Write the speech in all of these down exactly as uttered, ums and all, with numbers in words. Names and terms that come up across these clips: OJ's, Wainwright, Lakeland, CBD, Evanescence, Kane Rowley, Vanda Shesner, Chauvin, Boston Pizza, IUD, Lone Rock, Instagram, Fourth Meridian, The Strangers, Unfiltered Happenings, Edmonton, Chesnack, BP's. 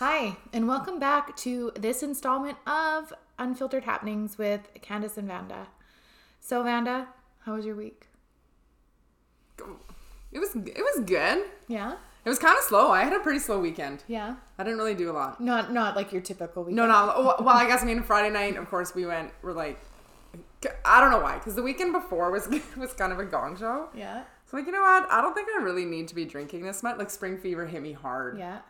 Hi, and welcome back to this installment of Unfiltered Happenings with Candace and Vanda. So, Vanda, how was your week? It was it was good. Yeah? It was kind of slow. I had a pretty slow weekend. Yeah? I didn't really do a lot. Not not like your typical weekend. No, not. Well, I guess, I mean, Friday night, of course, we went, we're like, I don't know why, because the weekend before was was kind of a gong show. Yeah. So, like, you know what? I don't think I really need to be drinking this much. Like, spring fever hit me hard. Yeah.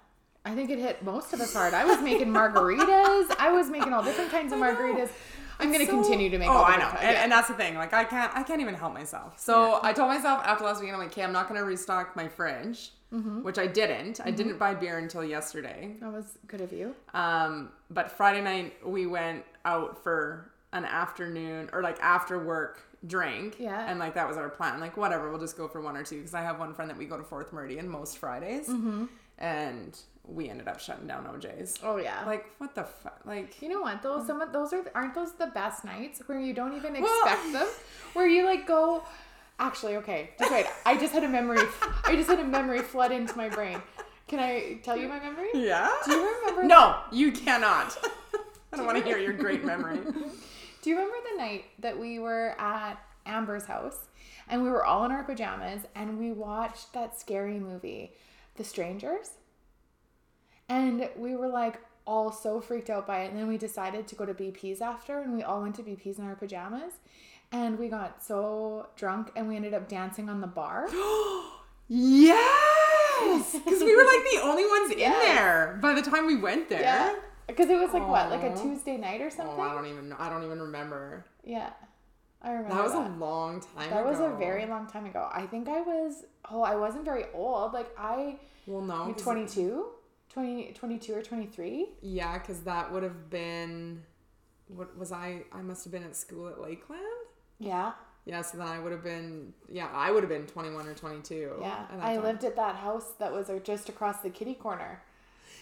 I think it hit most of us hard. I was making margaritas. I was making all different kinds of margaritas. I'm going to so, continue to make. Oh, I know, and, and that's the thing. Like, I can't, I can't even help myself. So yeah. I told myself after last weekend, I'm like, okay, I'm not going to restock my fridge, mm-hmm. which I didn't. Mm-hmm. I didn't buy beer until yesterday. That was good of you. Um, but Friday night we went out for an afternoon or like after work drink. Yeah. And like that was our plan. Like whatever, we'll just go for one or two because I have one friend that we go to Fourth Meridian most Fridays, mm-hmm. and we ended up shutting down O J's. Oh yeah. Like what the fuck? Like you know what though? Some of those are aren't those the best nights where you don't even expect well, them? Where you like go. Actually, okay. Just wait. I just had a memory. I just had a memory flood into my brain. Can I tell you my memory? Yeah. Do you remember? No, that? You cannot. I don't Do want to hear your great memory. Do you remember the night that we were at Amber's house and we were all in our pajamas and we watched that scary movie, The Strangers? And we were like all so freaked out by it. And then we decided to go to B P's after and we all went to B P's in our pajamas and we got so drunk and we ended up dancing on the bar. Yes! Because we were like the only ones in yeah. there by the time we went there. Yeah. Because it was like Aww. what, like a Tuesday night or something? Oh, I don't even know. I don't even remember. Yeah. I remember that was that. a long time that ago. That was a very long time ago. I think I was, oh, I wasn't very old. Like I, well, no, twenty-two? twenty, twenty-two or twenty-three? Yeah, because that would have been, what was I, I must have been at school at Lakeland? Yeah. Yeah, so then I would have been, yeah, I would have been twenty-one or twenty-two. Yeah, I time. lived at that house that was just across the kitty corner.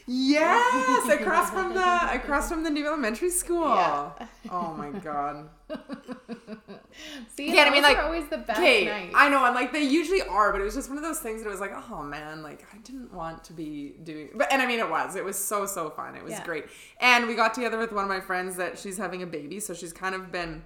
Yes, across from the across from the new elementary school. Yeah. Oh my god. See, yeah, I mean, like, are always the best night. I know, and like they usually are, but it was just one of those things that it was like, oh man, like I didn't want to be doing, but and I mean, it was, it was so so fun. It was yeah. great, and we got together with one of my friends that she's having a baby, so she's kind of been,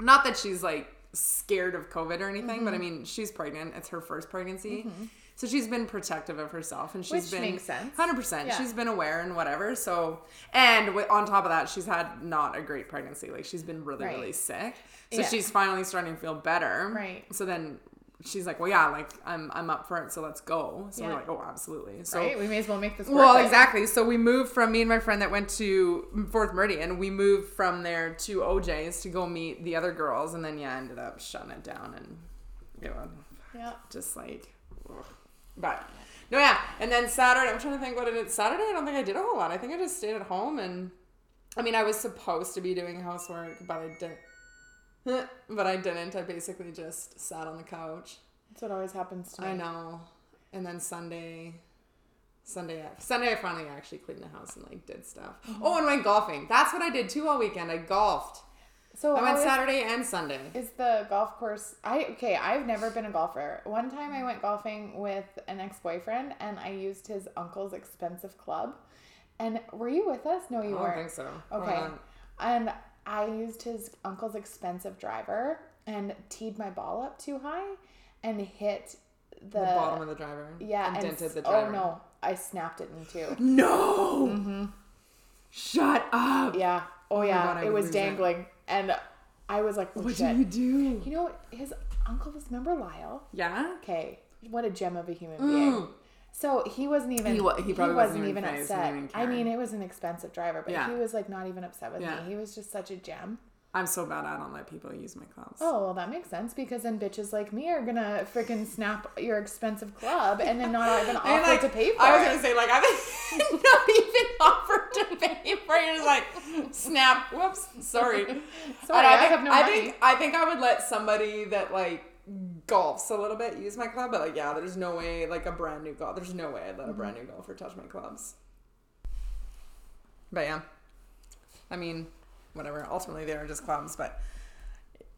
not that she's like scared of COVID or anything, mm-hmm. but I mean, she's pregnant. It's her first pregnancy. Mm-hmm. So she's been protective of herself, and she's Which been makes sense. one hundred percent. Yeah. She's been aware and whatever. So, and with, on top of that, she's had not a great pregnancy. Like she's been really, right. really sick. So yeah. she's finally starting to feel better. Right. So then she's like, well, yeah, like I'm, I'm up for it. So let's go. So yeah. we're like, oh, absolutely. So right? we may as well make this work. Well, like. exactly. So we moved from me and my friend that went to Fourth Meridian. We moved from there to O J's to go meet the other girls, and then yeah, I ended up shutting it down and you know, yeah, just like. Ugh. But, no, yeah, and then Saturday, I'm trying to think what I did. Saturday, I don't think I did a whole lot. I think I just stayed at home, and, I mean, I was supposed to be doing housework, but I didn't. But I didn't. I basically just sat on the couch. That's what always happens to me. I know. And then Sunday, Sunday, Sunday, I finally actually cleaned the house and, like, did stuff. Mm-hmm. Oh, and went golfing. That's what I did, too, all weekend. I golfed. So I went Saturday and Sunday. Is the golf course... I Okay, I've never been a golfer. One time I went golfing with an ex-boyfriend, and I used his uncle's expensive club. And were you with us? No, you weren't. I don't think so. Okay. And I used his uncle's expensive driver and teed my ball up too high and hit the... The bottom of the driver? Yeah. And dented the driver. Oh, no. I snapped it in two. No! Mm-hmm. Shut up! Yeah. Oh, yeah. It was dangling. And I was like, what do you do? You know, his uncle was, remember Lyle? Yeah. Okay. What a gem of a human mm. being. So he wasn't even, he, he, he wasn't, wasn't even upset. Even I mean, it was an expensive driver, but yeah. he was like not even upset with yeah. me. He was just such a gem. I'm so bad I don't let people use my clubs. Oh, well, that makes sense because then bitches like me are going to freaking snap your expensive club and then not even offer like, to pay for it. I was going to say, like, I'm not even offered to pay for it. It's like, snap, whoops, sorry. sorry, I, I, think, have no I money. think I think I would let somebody that, like, golfs a little bit use my club, but, like, yeah, there's no way, like, a brand new golf. There's no way I'd let mm-hmm. a brand new golfer touch my clubs. But, yeah. I mean... Whatever. Ultimately, they are just clubs, but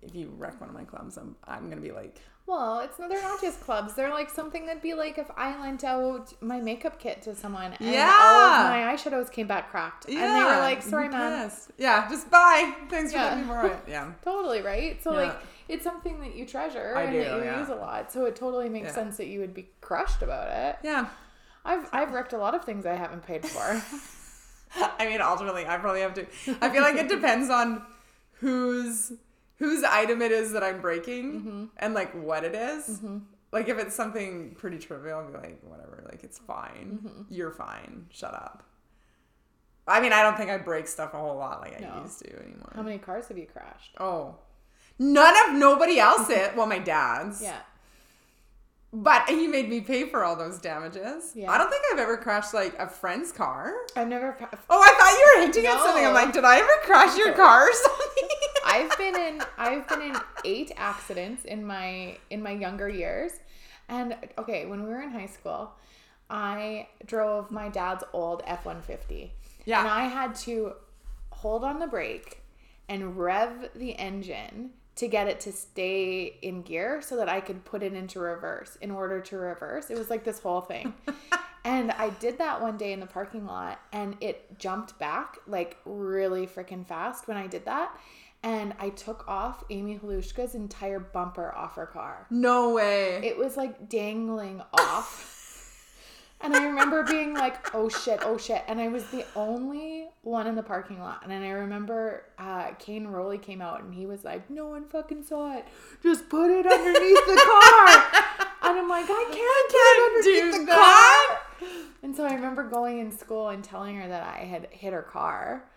if you wreck one of my clubs, I'm I'm gonna be like, Well, it's not, they're not just clubs. They're like something that'd be like if I lent out my makeup kit to someone and yeah. all of my eyeshadows came back cracked. Yeah. And they were like, sorry, man. Yeah, just bye. Thanks yeah. for letting me borrow it. Yeah. Totally, right? So, yeah. like, it's something that you treasure I and do, that you yeah. use a lot. So, it totally makes yeah. sense that you would be crushed about it. Yeah. I've I've wrecked a lot of things I haven't paid for. I mean, ultimately, I probably have to. I feel like it depends on who's... whose item it is that I'm breaking mm-hmm. and, like, what it is. Mm-hmm. Like, if it's something pretty trivial, I'll be like, whatever. Like, it's fine. Mm-hmm. You're fine. Shut up. I mean, I don't think I break stuff a whole lot like no. I used to anymore. How many cars have you crashed? Oh. None of nobody else's. Well, my dad's. Yeah. But he made me pay for all those damages. Yeah. I don't think I've ever crashed, like, a friend's car. I've never... Pa- oh, I thought you were hinting no. at something. I'm like, did I ever crash your car or something? I've been in I've been in eight accidents in my in my younger years. And, okay, when we were in high school, I drove my dad's old F one fifty. Yeah. And I had to hold on the brake and rev the engine to get it to stay in gear so that I could put it into reverse in order to reverse. It was like this whole thing. And I did that one day in the parking lot and it jumped back like really freaking fast when I did that. And I took off Amy Halushka's entire bumper off her car. No way. It was like dangling off. And I remember being like, oh shit, oh shit. And I was the only one in the parking lot. And then I remember uh, Kane Rowley came out and he was like, no one fucking saw it. Just put it underneath the car. And I'm like, I can't, I can't put it underneath do the that. car. And so I remember going in school and telling her that I had hit her car.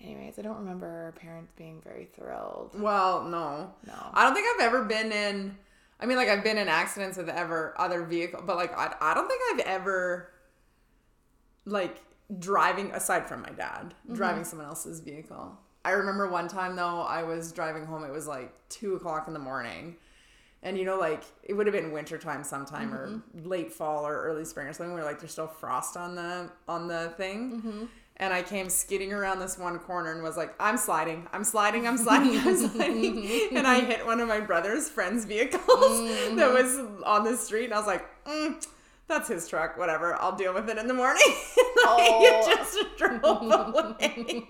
Anyways, I don't remember her parents being very thrilled. Well, no. No. I don't think I've ever been in... I mean, like, I've been in accidents with ever other vehicle, but, like, I, I don't think I've ever, like, driving, aside from my dad, mm-hmm. driving someone else's vehicle. I remember one time, though, I was driving home. It was, like, two o'clock in the morning. And, you know, like, it would have been wintertime sometime mm-hmm. or late fall or early spring or something. We were like, there's still frost on the, on the thing. Mm-hmm. And I came skidding around this one corner and was like, I'm sliding, I'm sliding, I'm sliding, I'm sliding. And I hit one of my brother's friend's vehicles mm-hmm. that was on the street. And I was like, mm, that's his truck, whatever. I'll deal with it in the morning. Oh. He just drove away.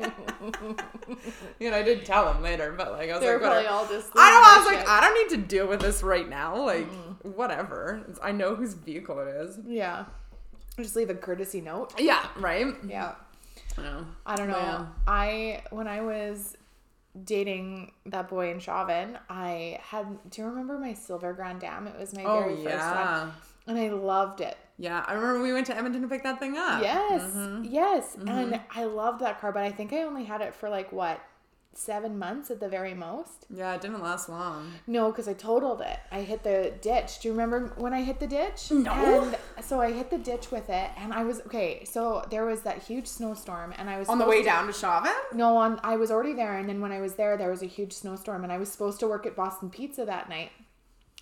You know, I did tell him later, but like, I was They're like, whatever. All just I don't I was shit. like, I don't need to deal with this right now. Like, mm-hmm. whatever. I know whose vehicle it is. Yeah. Just leave a courtesy note. Yeah, right? Yeah. No. I don't know. Yeah. I when I was dating that boy in Chauvin, I had. Do you remember my Silver Grand Dam? It was my oh, very yeah. first one, and I loved it. Yeah, I remember we went to Edmonton to pick that thing up. Yes, mm-hmm. yes, mm-hmm. and I loved that car, but I think I only had it for like what seven months at the very most. Yeah, it didn't last long. No, because I totaled it. I hit the ditch. Do you remember when I hit the ditch? No. And so I hit the ditch with it, and I was okay. So there was that huge snowstorm, and I was on the way to, down to Chauvin. No, on I was already there, and then when I was there, there was a huge snowstorm, and I was supposed to work at Boston Pizza that night.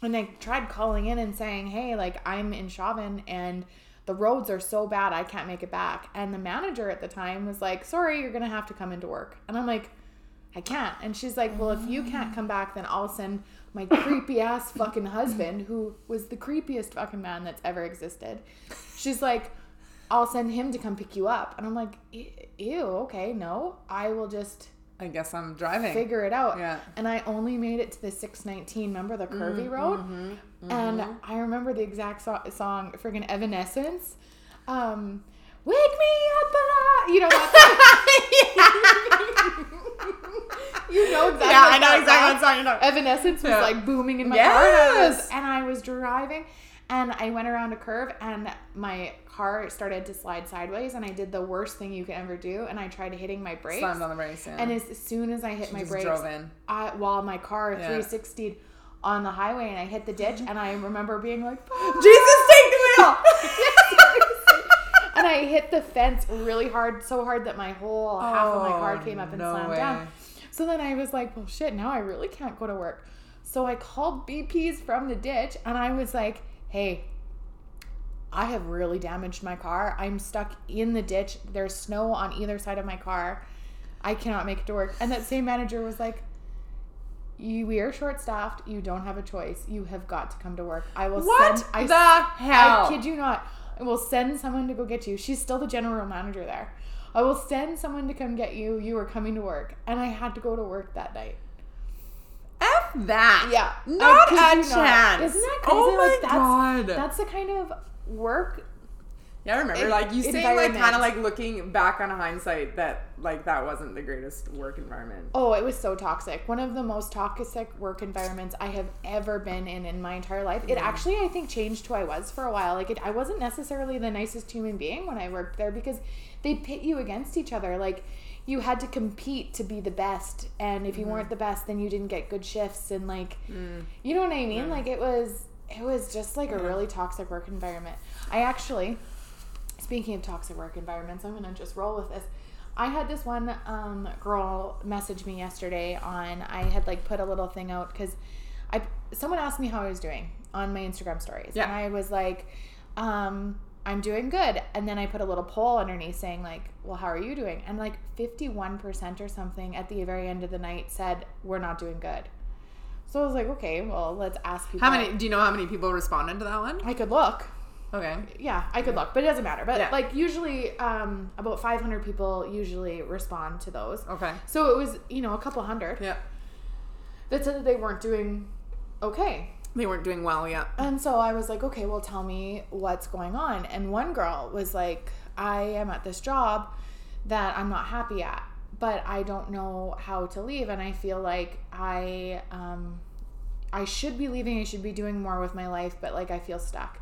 And I tried calling in and saying, "Hey, like I'm in Chauvin, and the roads are so bad, I can't make it back." And the manager at the time was like, "Sorry, you're gonna have to come into work." And I'm like, I can't. And she's like, well, if you can't come back, then I'll send my creepy ass fucking husband, who was the creepiest fucking man that's ever existed. She's like, I'll send him to come pick you up. And I'm like, ew, okay, no. I will just... I guess I'm driving. Figure it out. Yeah. And I only made it to the six nineteen, remember the curvy mm-hmm, road? Mm-hmm, mm-hmm. And I remember the exact so- song, friggin' Evanescence. Um, Wake me up and I... You know that song? You know exactly. Yeah, I know exactly what song you're talking about. Evanescence was yeah. like booming in my yes. car. And I, was, and I was driving and I went around a curve and my car started to slide sideways and I did the worst thing you could ever do and I tried hitting my brakes. Slammed on the brakes, yeah. And as soon as I hit she my just brakes, drove in. I, while my car yeah. three sixty'd on the highway and I hit the ditch and I remember being like, oh. Jesus, take the wheel! And I hit the fence really hard, so hard that my whole oh, half of my car came up and no slammed way. down. So then I was like, well, shit, now I really can't go to work. So I called B P's from the ditch and I was like, hey, I have really damaged my car. I'm stuck in the ditch. There's snow on either side of my car. I cannot make it to work. And that same manager was like, You, we are short-staffed. You don't have a choice. You have got to come to work. I will what send... What the I, hell? I kid you not. I will send someone to go get you. She's still the general manager there. I will send someone to come get you. You are coming to work. And I had to go to work that night. F that. Yeah. Not a chance. Not. Isn't that crazy? Oh, my like, that's, God. That's the kind of work... Yeah, I remember, it, like, you saying, like, kind of, like, looking back on hindsight that, like, that wasn't the greatest work environment. Oh, it was so toxic. One of the most toxic work environments I have ever been in in my entire life. It yeah. actually, I think, changed who I was for a while. Like, it, I wasn't necessarily the nicest human being when I worked there because they pit you against each other. Like, you had to compete to be the best, and if you mm. weren't the best, then you didn't get good shifts, and, like, mm. you know what I mean? Yeah. Like, it was, it was just, like, yeah. a really toxic work environment. I actually... Speaking of toxic work environments, I'm going to just roll with this. I had this one um, girl message me yesterday on, I had like put a little thing out because I someone asked me how I was doing on my Instagram stories. Yeah. And I was like, um, I'm doing good. And then I put a little poll underneath saying like, well, how are you doing? And like fifty-one percent or something at the very end of the night said, we're not doing good. So I was like, okay, well, let's ask people. How many, do you know how many people responded to that one? I could look. Okay. Yeah, I could yeah. look, but it doesn't matter. But, yeah. like, usually um, about five hundred people usually respond to those. Okay. So it was, you know, a couple hundred. Yeah. That said that they weren't doing okay. They weren't doing well, yeah. And so I was like, okay, well, tell me what's going on. And one girl was like, I am at this job that I'm not happy at, but I don't know how to leave. And I feel like I, um, I should be leaving. I should be doing more with my life, but, like, I feel stuck.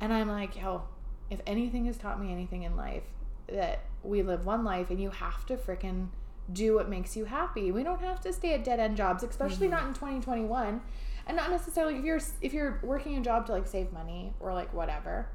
And I'm like, yo, if anything has taught me anything in life, that we live one life and you have to freaking do what makes you happy. We don't have to stay at dead end jobs, especially mm-hmm. not in twenty twenty-one, and not necessarily if you're if you're working a job to like save money or like whatever,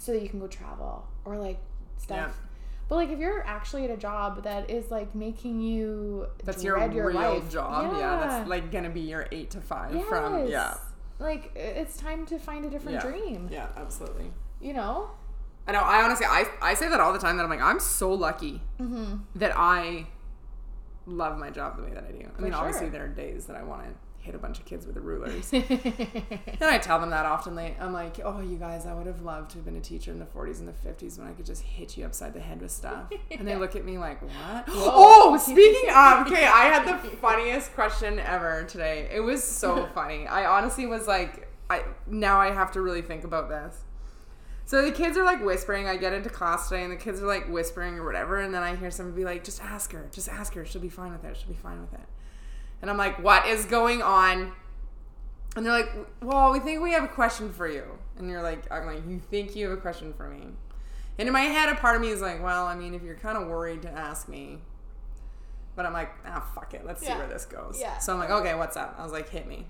so that you can go travel or like stuff. Yeah. But like if you're actually at a job that is like making you that's dread your, your real life, job, yeah. yeah, that's like gonna be your eight to five yes. from yeah. Like, it's time to find a different yeah. dream. Yeah, absolutely. You know? I know. I honestly, I, I say that all the time that I'm like, I'm so lucky mm-hmm. that I love my job the way that I do. I For mean, sure. obviously there are days that I want to hit a bunch of kids with the rulers. And I tell them that often. They, I'm like, oh, you guys, I would have loved to have been a teacher in the forties and the fifties when I could just hit you upside the head with stuff. And they look at me like, what? Whoa. Oh, speaking of, okay, I had the funniest question ever today. It was so funny. I honestly was like, I now I have to really think about this. So the kids are like whispering. I get into class today and the kids are like whispering or whatever. And then I hear somebody be like, just ask her. Just ask her. She'll be fine with it. She'll be fine with it. And I'm like, what is going on? And they're like, well, we think we have a question for you. And you're like, I'm like, you think you have a question for me? And in my head, a part of me is like, well, I mean, if you're kind of worried to ask me. But I'm like, ah, fuck it. Let's yeah. see where this goes. Yeah. So I'm like, okay, what's up? I was like, hit me.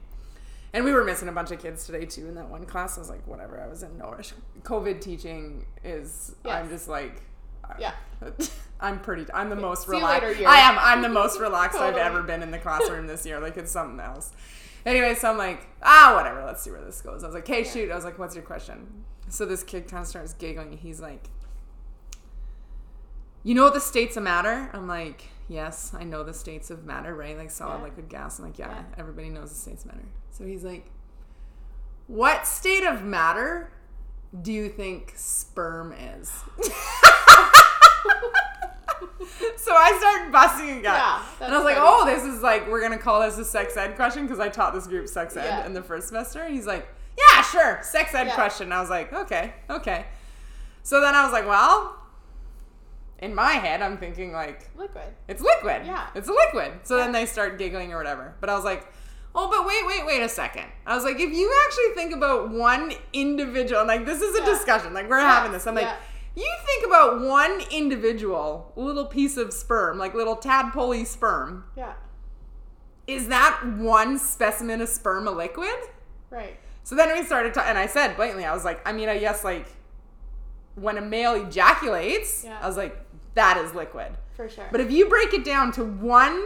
And we were missing a bunch of kids today, too, in that one class. I was like, whatever. I was in no rush. COVID teaching is, yes. I'm just like. Yeah. I'm pretty I'm the most relaxed I am I'm the most relaxed totally. I've ever been in the classroom this year. Like it's something else. Anyway, so I'm like, ah, whatever, let's see where this goes. I was like, hey yeah. shoot, I was like, what's your question? So this kid kind of starts giggling and he's like, you know the states of matter? I'm like, yes, I know the states of matter, right? Like solid, yeah. liquid, gas. I'm like, yeah, yeah, everybody knows the states of matter. So he's like, what state of matter do you think sperm is? So I started busting again. Yeah, and I was like, funny. Oh, this is like, we're going to call this a sex ed question because I taught this group sex ed yeah. in the first semester. And he's like, yeah, sure, sex ed yeah. question. And I was like, okay, okay. So then I was like, well, in my head, I'm thinking like. Liquid. It's liquid. Yeah. It's a liquid. So yeah. then they start giggling or whatever. But I was like. Oh, but wait, wait, wait a second. I was like, if you actually think about one individual, like this is a yeah. discussion, like we're yeah. having this. I'm yeah. like, you think about one individual little piece of sperm, like little tadpole sperm. Yeah. Is that one specimen of sperm a liquid? Right. So then we started talking, and I said blatantly, I was like, I mean, I guess like when a male ejaculates, yeah. I was like, that is liquid. For sure. But if you break it down to one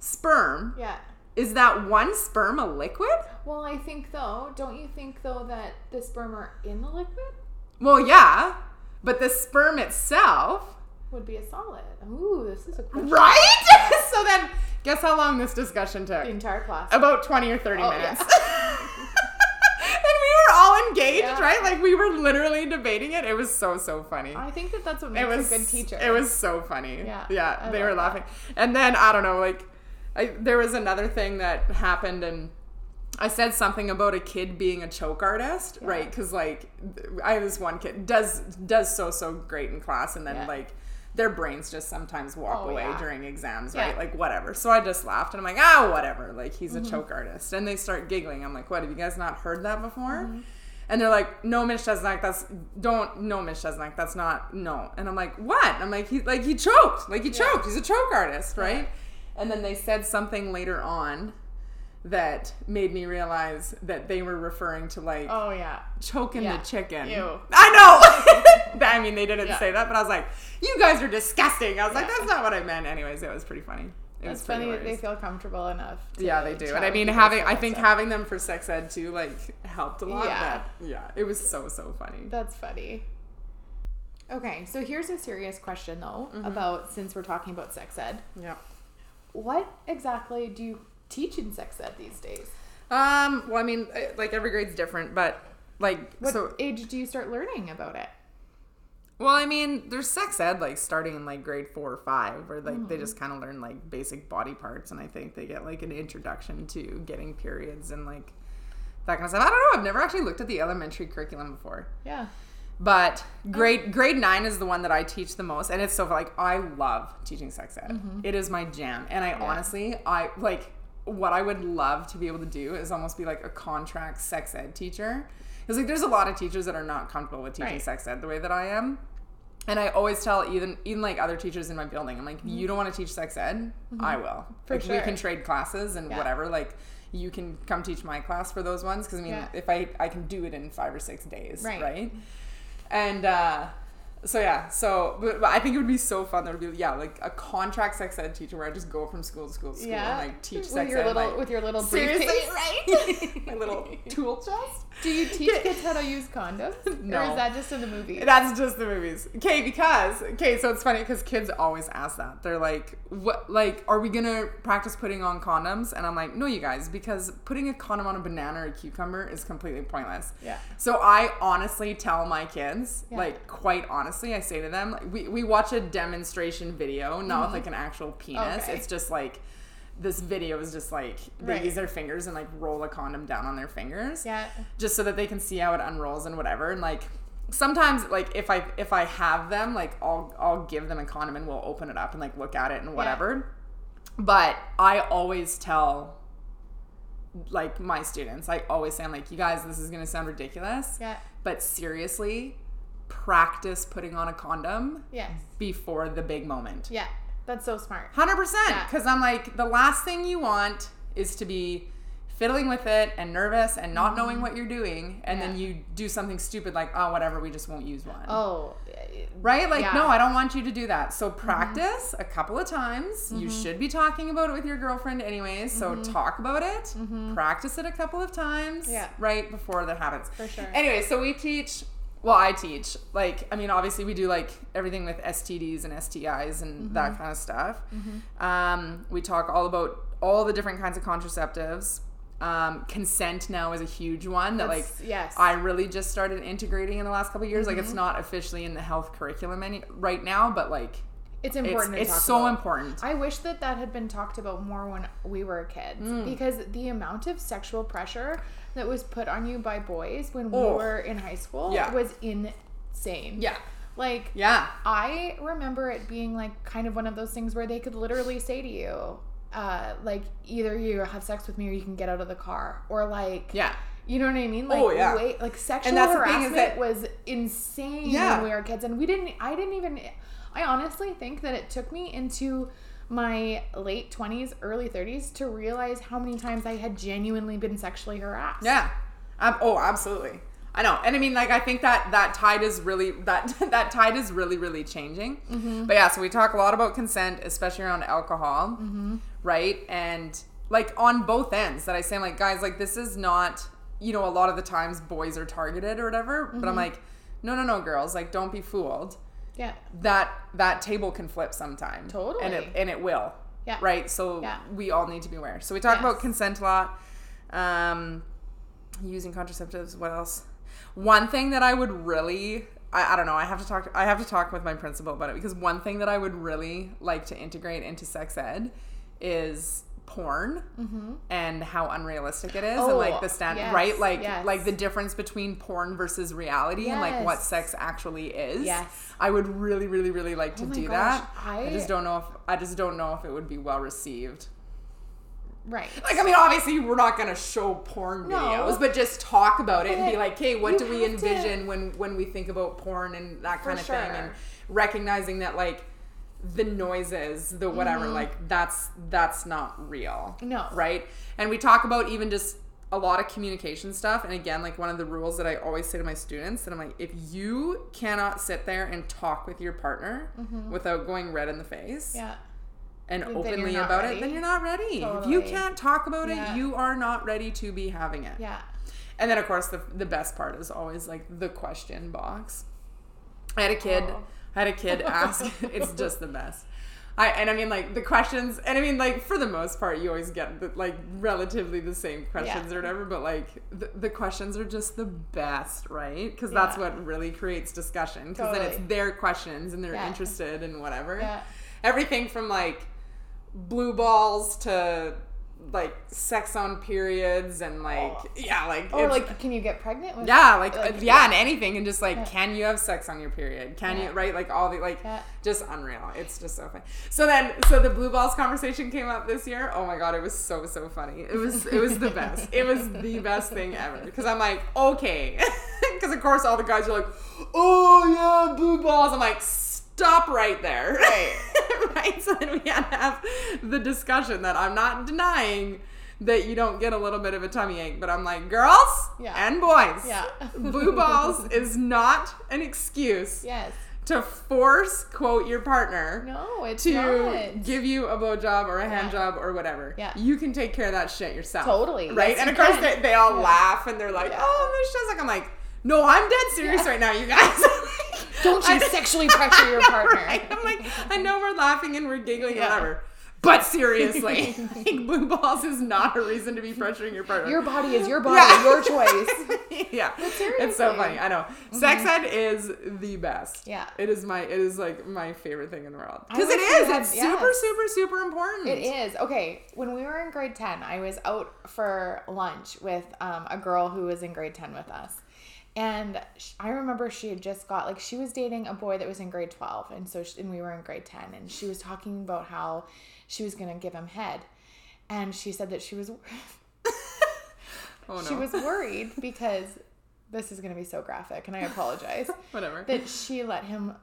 sperm. Yeah. Is that one sperm a liquid? Well, I think, though, don't you think, though, that the sperm are in the liquid? Well, yeah, but the sperm itself... would be a solid. Ooh, this is a question. Right? So then, Guess how long this discussion took? The entire class. About twenty or thirty oh, minutes. Yeah. all engaged, yeah. right? Like, we were literally debating it. It was so, so funny. I think that that's what makes was, a good teacher. It was so funny. Yeah. Yeah, I they were laughing. That. And then, I don't know, like, I, there was another thing that happened, and I said something about a kid being a choke artist, yeah. right? Because, like, I was one kid, does does so, so great in class, and then, yeah. like, their brains just sometimes walk oh, away yeah. during exams, right? Yeah. Like, whatever. So I just laughed, and I'm like, ah, whatever. Like, he's mm-hmm. a choke artist. And they start giggling. I'm like, what, have you guys not heard that before? Mm-hmm. And they're like, no, Miss Chesnack, that's, don't, no, Miss Chesnack, that's not, no. And I'm like, what? I'm like, he, like, he choked. Like, he yeah. choked. He's a choke artist, right? Yeah. And then they said something later on that made me realize that they were referring to, like, oh, yeah. choking yeah. the chicken. Ew. I know! I mean, they didn't yeah. say that, but I was like, you guys are disgusting. I was yeah. like, that's not what I meant. Anyways, it was pretty funny. It it's funny that they feel comfortable enough. To yeah, they do. And I mean, having I think having them for sex ed too like helped a lot. Yeah, but yeah, it was so so funny. That's funny. Okay, so here's a serious question though mm-hmm. about since we're talking about sex ed. Yeah. What exactly do you teach in sex ed these days? Um. Well, I mean, like every grade's different, but like, what so, age do you start learning about it? Well, I mean, there's sex ed, like, starting in, like, grade four or five, where, like, mm-hmm. they just kind of learn, like, basic body parts, and I think they get, like, an introduction to getting periods and, like, that kind of stuff. I don't know. I've never actually looked at the elementary curriculum before. Yeah. But grade grade nine is the one that I teach the most, and it's so, like, I love teaching sex ed. Mm-hmm. It is my jam, and I yeah. honestly, I, like, what I would love to be able to do is almost be, like, a contract sex ed teacher. Because, like, there's a lot of teachers that are not comfortable with teaching right. sex ed the way that I am. And I always tell even, even like, other teachers in my building, I'm like, mm-hmm. you don't want to teach sex ed? Mm-hmm. I will. For like, sure. We can trade classes and yeah. whatever. Like, you can come teach my class for those ones. Because, I mean, yeah. if I, I can do it in five or six days, right? right? And uh, so, yeah. So, but, but I think it would be so fun. There would be, yeah, like, a contract sex ed teacher where I just go from school to school to school yeah. and, like, teach with sex your ed. Little, like, with your little briefcase. Seriously, right? My little tool chest. Do you teach kids how to use condoms? No. Or is that just in the movies? That's just the movies. Okay, because, okay, so it's funny because kids always ask that. They're like, what, like, are we going to practice putting on condoms? And I'm like, no, you guys, because putting a condom on a banana or a cucumber is completely pointless. Yeah. So I honestly tell my kids, yeah. like, quite honestly, I say to them, like, we, we watch a demonstration video, not mm-hmm. with, like, an actual penis. Okay. It's just, like, this video is just, like, they right. use their fingers and, like, roll a condom down on their fingers. Yeah. Just so that they can see how it unrolls and whatever. And, like, sometimes, like, if I if I have them, like, I'll I'll give them a condom and we'll open it up and, like, look at it and whatever. Yeah. But I always tell, like, my students, I always say, I'm like, you guys, this is going to sound ridiculous. Yeah. But seriously, practice putting on a condom yes. before the big moment. Yeah. That's so smart. one hundred percent. Because yeah. I'm like, the last thing you want is to be fiddling with it and nervous and not mm-hmm. knowing what you're doing. And yeah. then you do something stupid like, oh, whatever, we just won't use one. Oh. Right? Like, yeah. no, I don't want you to do that. So practice mm-hmm. a couple of times. Mm-hmm. You should be talking about it with your girlfriend anyways. So mm-hmm. talk about it. Mm-hmm. Practice it a couple of times. Yeah. Right? Before that happens. For sure. Anyway, so we teach... Well, I teach, like, I mean, obviously we do, like, everything with S T Ds and S T Is and mm-hmm. that kind of stuff. Mm-hmm. Um, we talk all about all the different kinds of contraceptives. Um, consent now is a huge one that, That's, like, yes. I really just started integrating in the last couple of years. Mm-hmm. Like, it's not officially in the health curriculum any, right now, but, like... It's important it's, to talk It's so about. important. I wish that that had been talked about more when we were kids. Mm. Because the amount of sexual pressure that was put on you by boys when oh. we were in high school yeah. was insane. Yeah. Like, yeah. I remember it being, like, kind of one of those things where they could literally say to you, uh, like, either you have sex with me or you can get out of the car. Or, like... Yeah. You know what I mean? Like, oh, yeah. wait, like, sexual and that's harassment the thing is that, was insane yeah. when we were kids. And we didn't... I didn't even... I honestly think that it took me into my late twenties, early thirties to realize how many times I had genuinely been sexually harassed. Yeah. Um, oh, absolutely. I know. And I mean, like, I think that that tide is really, that that tide is really, really changing. Mm-hmm. But yeah, so we talk a lot about consent, especially around alcohol, mm-hmm. right? And, like, on both ends that I say, I'm like, guys, like, this is not, you know, a lot of the times boys are targeted or whatever, mm-hmm. but I'm like, no, no, no, girls, like, don't be fooled. Yeah. That that table can flip sometime. Totally. And it and it will. Yeah. Right? So yeah. we all need to be aware. So we talk yes. about consent a lot. Um, using contraceptives. What else? One thing that I would really... I, I don't know. I have to talk. I have to talk with my principal about it, because one thing that I would really like to integrate into sex ed is porn mm-hmm. and how unrealistic it is, oh, and like the standard, yes, right? Like, yes. like the difference between porn versus reality yes. and like what sex actually is. Yes, I would really, really, really like to oh my do gosh, that. I... I just don't know if I just don't know if it would be well received. Right. Like, I mean, obviously we're not going to show porn no. videos, but just talk about it and be like, hey, what you do we envision to... when, when we think about porn and that kind For of sure. thing, and recognizing that, like, the noises, the whatever, mm-hmm. like, that's that's not real. No. Right? And we talk about even just a lot of communication stuff. And again, like, one of the rules that I always say to my students, that I'm like, if you cannot sit there and talk with your partner mm-hmm. without going red in the face. Yeah. And then openly about ready. it, then you're not ready. Totally. If you can't talk about yeah. it, you are not ready to be having it. Yeah. And then, of course, the the best part is always, like, the question box. I had a kid. Oh. I had a kid ask. It's just the best. I And, I mean, like, the questions. And, I mean, like, for the most part, you always get, the, like, relatively the same questions yeah. or whatever. But, like, the, the questions are just the best, right? Because yeah. that's what really creates discussion. Because totally. then it's their questions, and they're yeah. interested in whatever. Yeah. Everything from, like... blue balls to, like, sex on periods and, like, oh. yeah, like... Or, like, can you get pregnant with... Yeah, like, like yeah, yeah, and anything. And just, like, yeah. can you have sex on your period? Can yeah. you, right? Like, all the, like, yeah. just unreal. It's just so fun. So then, so the blue balls conversation came up this year. Oh, my God, it was so, so funny. It was, it was the best. It was the best thing ever. Because I'm like, okay. Because, of course, all the guys are like, oh, yeah, blue balls. I'm like, stop right there. Right. Right? So then we had to have the discussion that I'm not denying that you don't get a little bit of a tummy ache, but I'm like, girls yeah. and boys, yeah. blue balls is not an excuse yes. to force, quote, your partner no, it's to not. give you a blowjob or a yeah. hand job or whatever. Yeah. You can take care of that shit yourself. Totally. Right? Yes, and of course they, they all yeah. laugh and they're like, yeah. oh, Michelle's like, I'm like, no, I'm dead serious yeah. right now, you guys. Don't you sexually pressure your partner. Right? I'm like, I know we're laughing and we're giggling, yeah. whatever. But seriously, like, blue balls is not a reason to be pressuring your partner. Your body is your body, yeah. your choice. yeah. But seriously. It's so funny. I know. Mm-hmm. Sex ed is the best. Yeah. It is my, it is like my favorite thing in the world. Because it is. It's yes. super, super, super important. It is. Okay. When we were in grade ten, I was out for lunch with um, a girl who was in grade ten with us. And I remember she had just got, like, she was dating a boy that was in grade twelve, and so she, and we were in grade ten, and she was talking about how she was going to give him head, and she said that she was oh, no. she was worried because this is going to be so graphic, and I apologize. Whatever. That she let him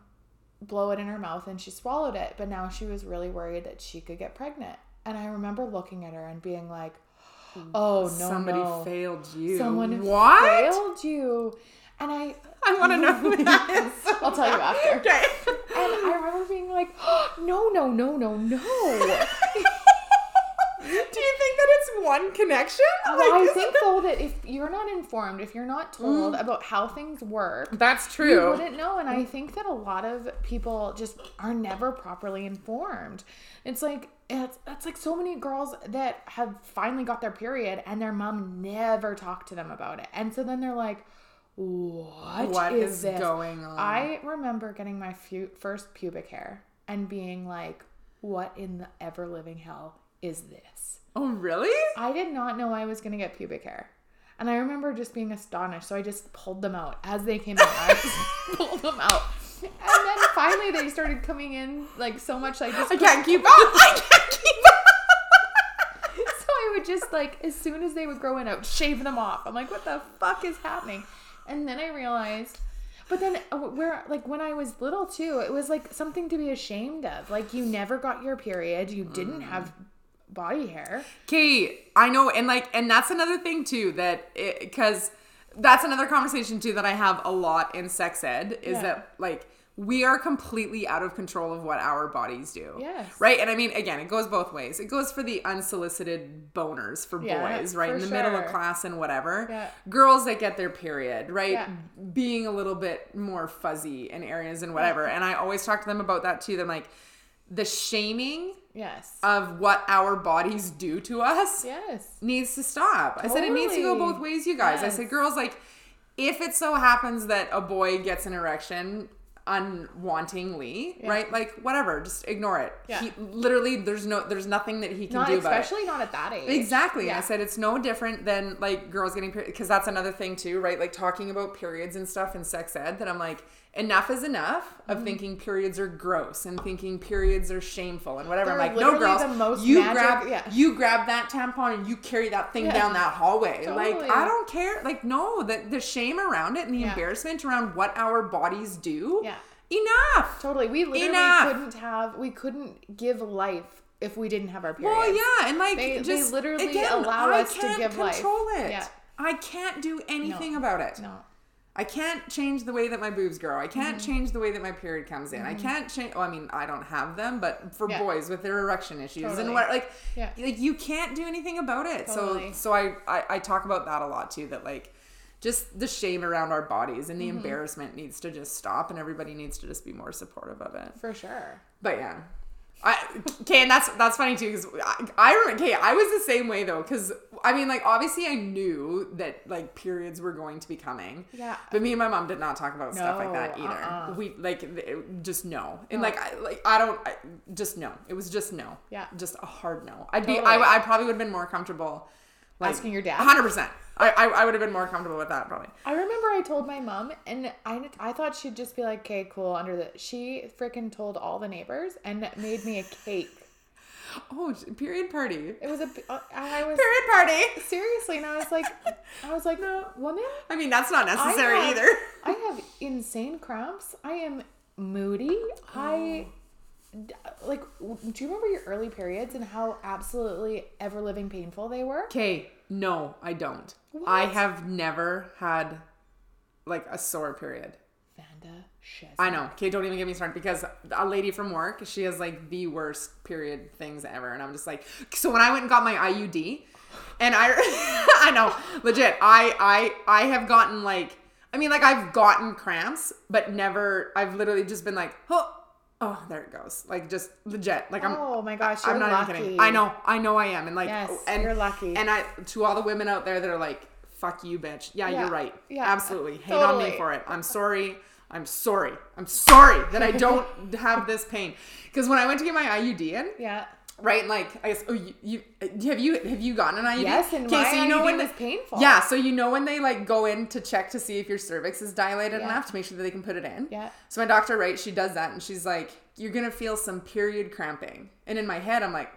blow it in her mouth, and she swallowed it, but now she was really worried that she could get pregnant. And I remember looking at her and being like, oh, no, Somebody no. failed you. Someone what? failed you. And I... I want to know who that is. I'll tell you after. Okay. And I remember being like, oh, no, no, no, no, no. Do you think that it's one connection? Like, well, I think, though, that if you're not informed, if you're not told mm. about how things work... That's true. You wouldn't know. And I think that a lot of people just are never properly informed. It's like... It's, that's like so many girls that have finally got their period and their mom never talked to them about it. And so then they're like, what, what is, is this? going on? I remember getting my fu- first pubic hair and being like, what in the ever living hell is this? Oh, really? I did not know I was going to get pubic hair. And I remember just being astonished. So I just pulled them out as they came out. I just pulled them out. And then finally they started coming in, like, so much, like, just I can't keep up. I can't keep up. So I would just, like, as soon as they would grow in, I would shave them off. I'm like, what the fuck is happening? And then I realized, but then where, like, when I was little too, it was like something to be ashamed of. Like, you never got your period. You didn't have body hair. Okay, I know. And, like, and that's another thing too, that it, 'cause that's another conversation too that I have a lot in sex ed is yeah. that, like, we are completely out of control of what our bodies do. Yes. Right? And I mean, again, it goes both ways. It goes for the unsolicited boners for yeah, boys, right? For in the sure. middle of class and whatever. Yeah. Girls that get their period, right? Yeah. Being a little bit more fuzzy in areas and whatever. Yeah. And I always talk to them about that too. They're like, the shaming yes. of what our bodies do to us yes. needs to stop. Totally. I said it needs to go both ways, you guys. Yes. I said, girls, like, if it so happens that a boy gets an erection unwantingly, yeah. right? Like, whatever, just ignore it. Yeah. He, literally, there's no, there's nothing that he can not do about it. Especially not at that age. Exactly. Yeah. I said it's no different than, like, girls getting periods, because that's another thing too, right? Like, talking about periods and stuff in sex ed, that I'm like, enough is enough of mm-hmm. thinking periods are gross and thinking periods are shameful and whatever. They're I'm like, no, girls, you magic, grab yeah. you grab that tampon and you carry that thing yeah. down that hallway. Totally. Like, I don't care. Like, no, the, the shame around it and the yeah. embarrassment around what our bodies do. Yeah. Enough. Totally. We literally enough. couldn't have, we couldn't give life if we didn't have our periods. Well, yeah. And like, they, just, they literally again, allow I us can't to give life. I can't control it. Yeah. I can't do anything no. about it. No. I can't change the way that my boobs grow. I can't mm-hmm. change the way that my period comes in. Mm-hmm. I can't change... Well, I mean, I don't have them, but for yeah. boys with their erection issues totally. and what... Like, yeah. like, you can't do anything about it. Totally. So so I, I, I talk about that a lot, too, that, like, just the shame around our bodies and the mm-hmm. embarrassment needs to just stop, and everybody needs to just be more supportive of it. For sure. But, yeah. I, okay, and that's that's funny too, because I, I remember, okay, I was the same way though, because I mean, like, obviously I knew that, like, periods were going to be coming, yeah, but me and my mom did not talk about no, stuff like that either. Uh-uh. We like it, just no, and no. like I like I don't I, just no. It was just no, yeah, just a hard no. I'd totally. be I, I probably would have been more comfortable like, asking your dad. one hundred percent I, I I would have been more comfortable with that probably. I remember I told my mom, and I I thought she'd just be like, okay, cool, under the. She freaking told all the neighbors and made me a cake. Oh, period party! It was a I was period party. Seriously, and I was like, I was like, no. woman. I mean, that's not necessary I have, either. I have insane cramps. I am moody. Oh. I. Like, do you remember your early periods and how absolutely ever-living painful they were? Okay, no, I don't. What? I have never had, like, a sore period. Vanda Shesner. I know. Okay, don't even get me started, because a lady from work, she has, like, the worst period things ever. And I'm just like... So when I went and got my I U D, and I... I know. Legit. I, I, I have gotten, like... I mean, like, I've gotten cramps, but never... I've literally just been like, oh... Oh, there it goes. Like, just legit. Like, I'm. Oh my gosh, you're I'm not lucky. Even kidding. I know, I know, I am, and like, yes, and you're lucky. And I to all the women out there that are like, "Fuck you, bitch." Yeah, yeah. you're right. Yeah, absolutely. Hate totally. on me for it. I'm sorry. I'm sorry. I'm sorry that I don't have this pain. Because when I went to get my I U D in, yeah, right, like I guess. Oh, you, you have you have you gotten an I U D? Yes, and my so you know I U D when was painful. Yeah, so you know when they like go in to check to see if your cervix is dilated yeah. enough to make sure that they can put it in. Yeah. So my doctor, right, she does that, and she's like, "You're gonna feel some period cramping," and in my head, I'm like,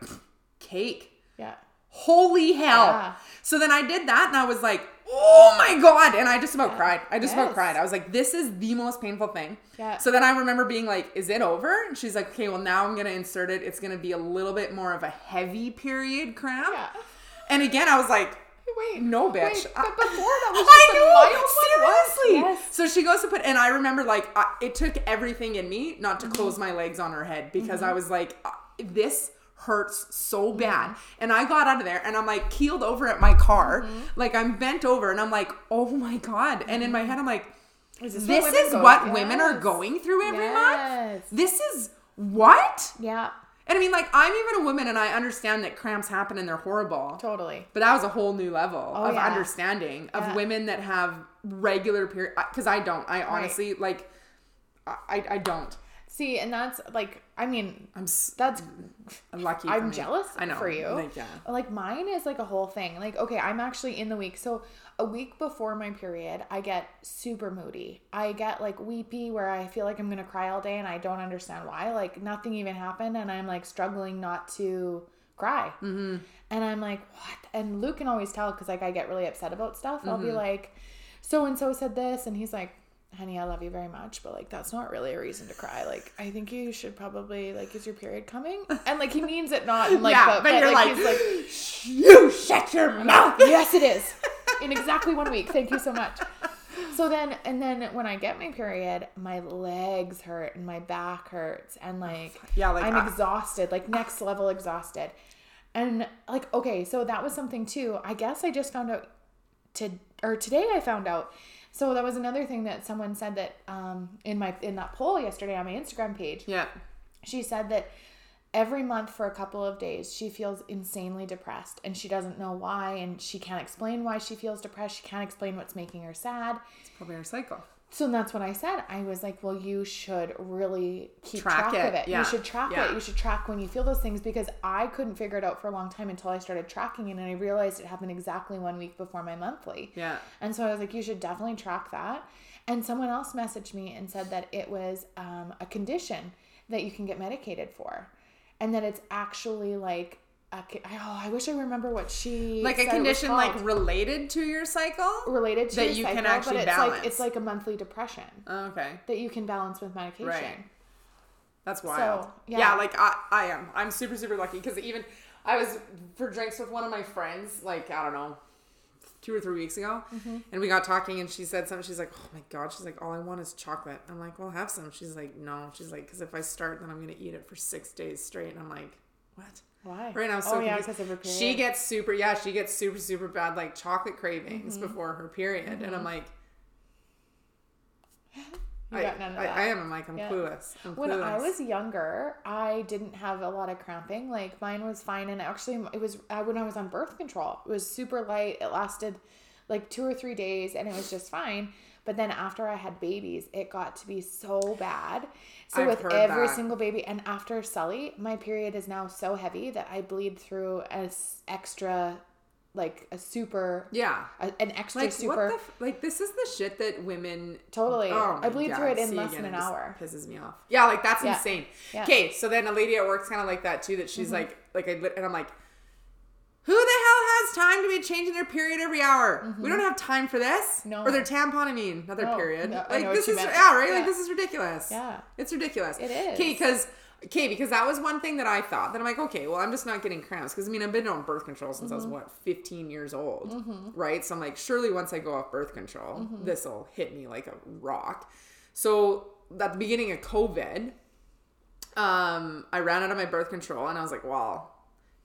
"Cake." Yeah. Holy hell! Yeah. So then I did that, and I was like, "Oh my god!" And I just about yeah. cried. I just yes. about cried. I was like, "This is the most painful thing." Yeah. So then I remember being like, "Is it over?" And she's like, "Okay, well now I'm gonna insert it. It's gonna be a little bit more of a heavy period cramp." Yeah. And again, I was like, "Wait, no, bitch." Wait, I, but before that was just I know, a mild seriously. Yes. So she goes to put, and I remember like I, it took everything in me not to mm-hmm. close my legs on her head because mm-hmm. I was like, "This hurts so bad." Yeah. And I got out of there and I'm like keeled over at my car. Mm-hmm. Like I'm bent over and I'm like, oh my God. And in my head, I'm like, is this, this what is go- what yes. women are going through every yes. month. This is what? Yeah. And I mean, like, I'm even a woman and I understand that cramps happen and they're horrible. Totally. But that was a whole new level oh, of yeah. understanding of yeah. women that have regular period. Cause I don't, I honestly right. like, I, I don't. See, and that's, like, I mean, I'm that's... I'm lucky for I'm me. jealous I know. for you. Like, yeah. like, mine is, like, a whole thing. Like, okay, I'm actually in the week. So, a week before my period, I get super moody. I get, like, weepy where I feel like I'm going to cry all day and I don't understand why. Like, nothing even happened and I'm, like, struggling not to cry. Mm-hmm. And I'm like, what? And Luke can always tell because, like, I get really upset about stuff. Mm-hmm. I'll be like, so-and-so said this. And he's like... honey, I love you very much, but, like, that's not really a reason to cry. Like, I think you should probably, like, is your period coming? And, like, he means it not. And, like, yeah, but, but, but you're like, like, he's like, you shut your mouth. Yes, it is. In exactly one week. Thank you so much. So then, and then when I get my period, my legs hurt and my back hurts and, like, yeah, like I'm uh, exhausted, like, next level exhausted. And, like, okay, so that was something, too. I guess I just found out to, or today I found out. So that was another thing that someone said that um, in my in that poll yesterday on my Instagram page. Yeah. She said that Every month for a couple of days, she feels insanely depressed, and she doesn't know why, and she can't explain why she feels depressed. She can't explain what's making her sad. It's probably her cycle. So that's what I said. I was like, well, you should really keep track, track it. of it. Yeah. You should track yeah. it. You should track when you feel those things, because I couldn't figure it out for a long time until I started tracking it, and I realized it happened exactly one week before my monthly. Yeah. And so I was like, you should definitely track that. And someone else messaged me and said that it was um, a condition that you can get medicated for, and that it's actually like, a, oh, I wish I remember what she like said a condition like related to your cycle, related to that your you cycle, can actually but it's balance. Like, it's like a monthly depression. Oh, okay, that you can balance with medication. Right. That's wild. So, yeah. yeah, like I, I am. I'm super, super lucky, because even I was for drinks with one of my friends. Like I don't know. two or three weeks ago, mm-hmm. and we got talking, and she said something. She's like, oh my God. She's like, all I want is chocolate. I'm like, well, have some. She's like, no. She's like, because if I start, then I'm going to eat it for six days straight. And I'm like, what? Why? Right now, so oh, yeah, because of her period. She gets super, yeah, she gets super, super bad, like, chocolate cravings mm-hmm. before her period. Mm-hmm. And I'm like, you got I, none of that. I, I am. I'm like, I'm yeah. clueless. I'm when clueless. I was younger, I didn't have a lot of cramping. Like, mine was fine. And actually, it was uh, when I was on birth control. It was super light. It lasted like two or three days, and it was just fine. But then after I had babies, it got to be so bad. So I've with every that. single baby, and after Sully, my period is now so heavy that I bleed through an extra, like a super, yeah, a, an extra like, super. What the f- like this is the shit that women totally. Oh I bleed God, through it in less than an hour. Pisses me off. Yeah, like that's yeah. insane. Okay, yeah. so then a lady at work's kind of like that too. That she's mm-hmm. like, like I and I'm like, who the hell has time to be changing their period every hour? Mm-hmm. We don't have time for this. No, or their tampon. I mean, not their no. period. No, like this is meant. yeah, right. Yeah. Like this is ridiculous. Yeah, it's ridiculous. It is. Okay, because. Okay, because that was one thing that I thought. That I'm like, okay, well, I'm just not getting cramps. Because, I mean, I've been on birth control since mm-hmm. I was, what, fifteen years old, mm-hmm. right? So I'm like, surely once I go off birth control, mm-hmm. this will hit me like a rock. So at the beginning of COVID, um, I ran out of my birth control, and I was like, wow,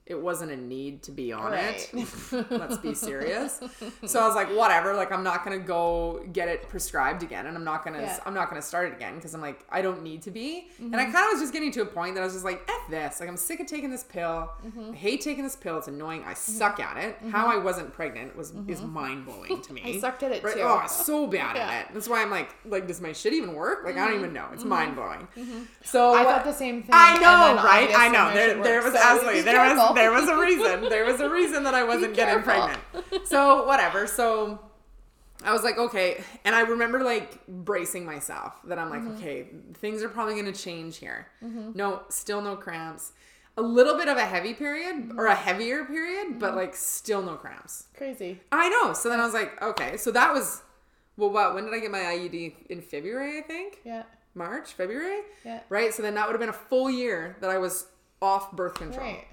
it wasn't a need to be on right. it. Let's be serious. So I was like, whatever. Like, I'm not going to go get it prescribed again. And I'm not going to, yeah. I'm not going to start it again. Cause I'm like, I don't need to be. Mm-hmm. And I kind of was just getting to a point that I was just like, F this. Like, I'm sick of taking this pill. Mm-hmm. I hate taking this pill. It's annoying. I mm-hmm. suck at it. Mm-hmm. How I wasn't pregnant was, mm-hmm. is mind blowing to me. I sucked at it right? too. Oh, so bad yeah. at it. That's why I'm like, like, does my shit even work? Like, mm-hmm. I don't even know. It's mm-hmm. mind blowing. Mm-hmm. So I thought the same thing. I know, right? I know. There, there was so absolutely, there was, there was a reason. There was a reason that I wasn't getting pregnant. So whatever. So I was like, okay. And I remember like bracing myself that I'm like, mm-hmm. okay, things are probably going to change here. Mm-hmm. No, still no cramps. A little bit of a heavy period mm-hmm. or a heavier period, mm-hmm. but like still no cramps. Crazy. I know. So then I was like, okay. So that was, well, what, when did I get my I U D? In February, I think. Yeah. March, February. Yeah. Right. So then that would have been a full year that I was off birth control. Right.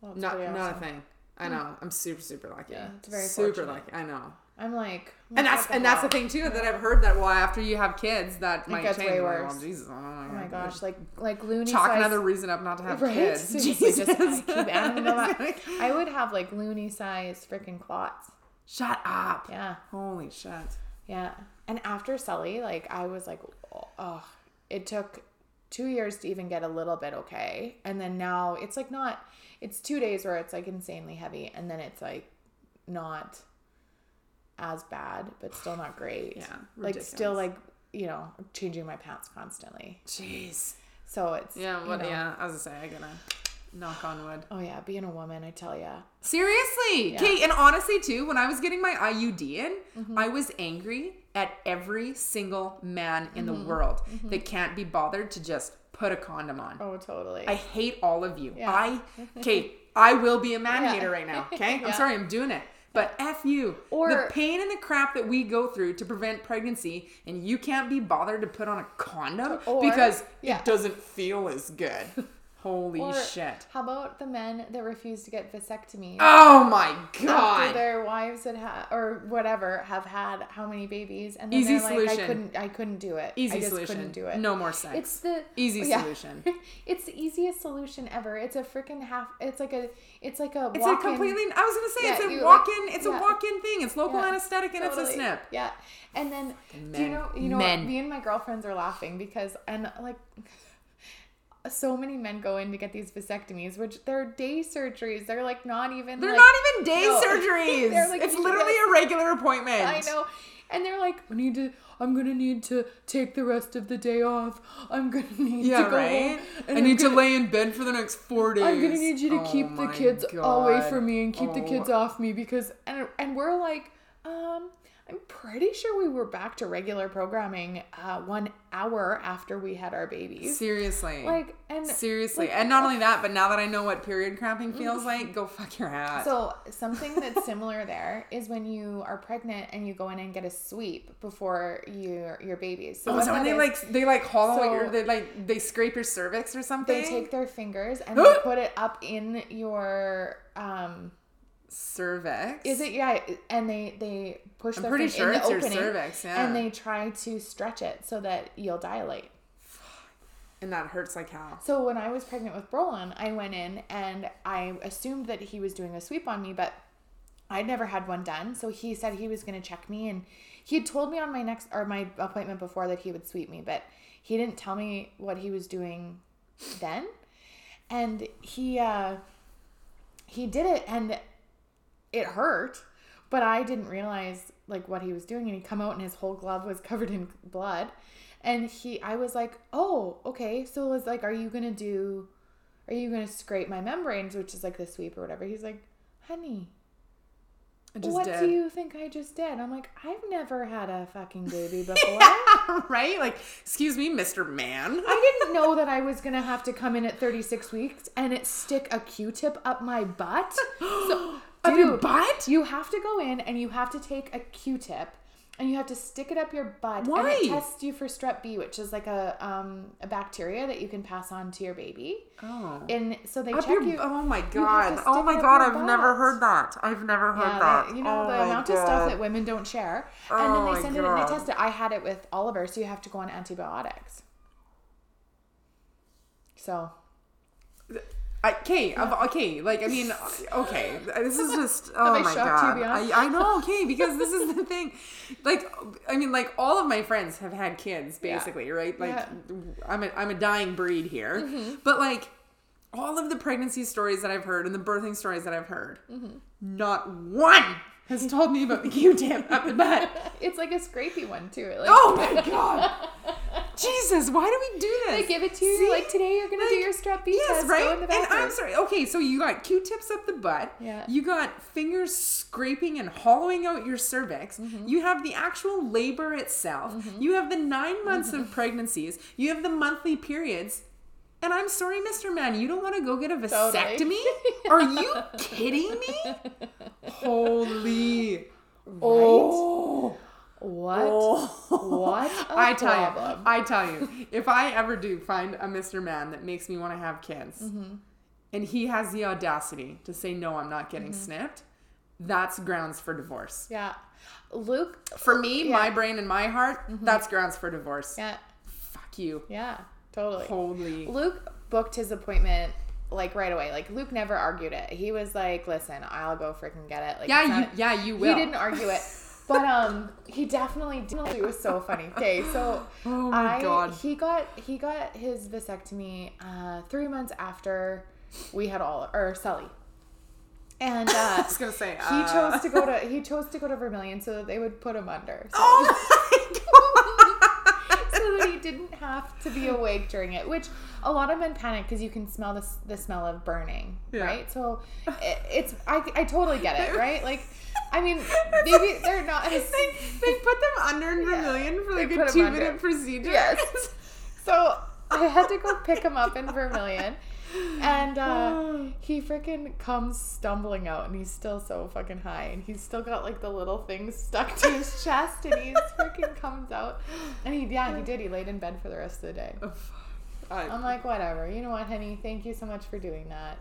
Well, not awesome. Not a thing. I know. I'm super super lucky. Yeah, it's very super fortunate. lucky. I know. I'm like, I'm and that's and that's the thing too yeah. that I've heard that well after you have kids that it might change. Way worse. Well, Jesus, oh my, oh my gosh, like like loony. Chalk size. Another reason up not to have right? kids. So Jesus, just, I, keep adding that. I would have like loony size freaking clots. Shut up. Yeah. Holy shit. Yeah. And after Sully, like I was like, oh, it took two years to even get a little bit okay, and then now it's like not. It's two days where it's like insanely heavy, and then it's like not as bad, but still not great. Yeah, ridiculous. Like still like, you know, changing my pants constantly. Jeez. So it's yeah, well, you know, yeah. I was gonna say I gotta knock on wood. Oh yeah, being a woman, I tell ya. Seriously, Kate, yeah. and honestly too, when I was getting my I U D in, mm-hmm. I was angry at every single man in mm-hmm. the world mm-hmm. that can't be bothered to just put a condom on. Oh, totally. I hate all of you. Yeah. I, okay, I will be a man yeah. hater right now, okay? yeah. I'm sorry, I'm doing it. But F you. Or the pain and the crap that we go through to prevent pregnancy, and you can't be bothered to put on a condom or, because yeah. it doesn't feel as good. Holy or shit. How about the men that refuse to get vasectomy? Oh my God. After their wives had ha- or whatever have had how many babies, and then Easy they're like solution. I couldn't I couldn't do it. Easy I just solution. couldn't do it. No more sex. It's the Easy yeah. solution. It's the easiest solution ever. It's a freaking half it's like a it's like a walk-in. It's a completely I was going to say yeah, it's a you, walk-in like, it's yeah. a walk-in thing. It's local yeah, anesthetic and totally. It's a snip. Yeah. And then men. do you know you know men. Me and my girlfriends are laughing because and like so many men go in to get these vasectomies, which they're day surgeries. They're like not even. They're like, not even day no. surgeries. Like, it's literally a regular appointment. I know. And they're like, we need to, I'm going to need to take the rest of the day off. I'm going to need yeah, to go right? home. And I need gonna, to lay in bed for the next four days. I'm going to need you to oh keep the kids God. away from me and keep oh. the kids off me because, and, and we're like, um, I'm pretty sure we were back to regular programming uh, one hour after we had our babies. Seriously. Like, and seriously. Like, and not only that, but now that I know what period cramping feels like, go fuck your hat. So something that's similar there is when you are pregnant and you go in and get a sweep before your your babies. So, oh, so when they is, like they like hollow so your they like they scrape your cervix or something. They take their fingers and they put it up in your um cervix. Is it yeah? And they they push. I'm pretty sure in the it's opening, your cervix. Yeah. And they try to stretch it so that you'll dilate. And that hurts like hell. So when I was pregnant with Brolin, I went in and I assumed that he was doing a sweep on me, but I'd never had one done. So he said he was going to check me, and he had told me on my next or my appointment before that he would sweep me, but he didn't tell me what he was doing then. And he uh, he did it and. It hurt, but I didn't realize like what he was doing. And he'd come out and his whole glove was covered in blood. And he, I was like, oh, okay. So it was like, are you going to do, are you going to scrape my membranes, which is like the sweep or whatever. He's like, honey, I just what did. do you think I just did? I'm like, I've never had a fucking baby before. Yeah, right? Like, excuse me, Mister Man. I didn't know that I was going to have to come in at thirty-six weeks and it stick a Q-tip up my butt. So... Dude, your butt? You have to go in and you have to take a Q-tip and you have to stick it up your butt. Why? And it tests you for strep B, which is like a um a bacteria that you can pass on to your baby. Oh. And so they up check your, you. Oh my God. Oh my God. I've butt. never heard that. I've never heard yeah, that. The, you know, oh the amount God. of stuff that women don't share. And oh then they send God. it and they test it. I had it with Oliver, so you have to go on antibiotics. So. Okay, yeah. okay, like, I mean, okay, this is just, oh my God, I, I know, okay, because this is the thing, like, I mean, like, all of my friends have had kids, basically, yeah. right, like, yeah. I'm a, I'm a dying breed here, mm-hmm. but, like, all of the pregnancy stories that I've heard and the birthing stories that I've heard, mm-hmm. not one has told me about the Q-tip up the butt. It's like a scrapey one, too. Like. Oh my God. Jesus, why do we do this? They give it to you. See? Like, today you're going like, to do your strep B test. Yes, right? Go in the bathroom. And I'm sorry. Okay, so you got Q-tips up the butt. Yeah. You got fingers scraping and hollowing out your cervix. Mm-hmm. You have the actual labor itself. Mm-hmm. You have the nine months mm-hmm. of pregnancies. You have the monthly periods. And I'm sorry, Mister Man, you don't want to go get a vasectomy? Totally. Are you kidding me? Holy. Right? Oh. What? Oh. What? A I tell problem. you. I tell you. If I ever do find a Mister Man that makes me want to have kids, mm-hmm. and he has the audacity to say, no, I'm not getting mm-hmm. snipped, that's grounds for divorce. Yeah. Luke. For me, yeah. my brain and my heart, mm-hmm. that's grounds for divorce. Yeah. Fuck you. Yeah. Totally. Holy. Luke booked his appointment like right away. Like Luke never argued it. He was like, "Listen, I'll go freaking get it." Like, yeah, not, you, yeah, you will. He didn't argue it, but um, he definitely did. It was so funny. Okay, so oh my I, God. he got he got his vasectomy uh, three months after we had all or Sully, and uh, I was gonna say uh... he chose to go to he chose to go to Vermilion so that they would put him under. So. Oh my God. So that he didn't have to be awake during it, which a lot of men panic because you can smell the, the smell of burning, yeah. right? So it, it's, I, I totally get it, right? Like, I mean, maybe they're not. As, they, they put them under in Vermilion yeah, for like a two minute procedure. Yes. So I had to go pick him up in Vermilion. And uh, he freaking comes stumbling out, and he's still so fucking high, and he's still got like the little things stuck to his chest, and he freaking comes out, and he yeah he did he laid in bed for the rest of the day. Oh, I, I'm like whatever, you know what, honey, thank you so much for doing that.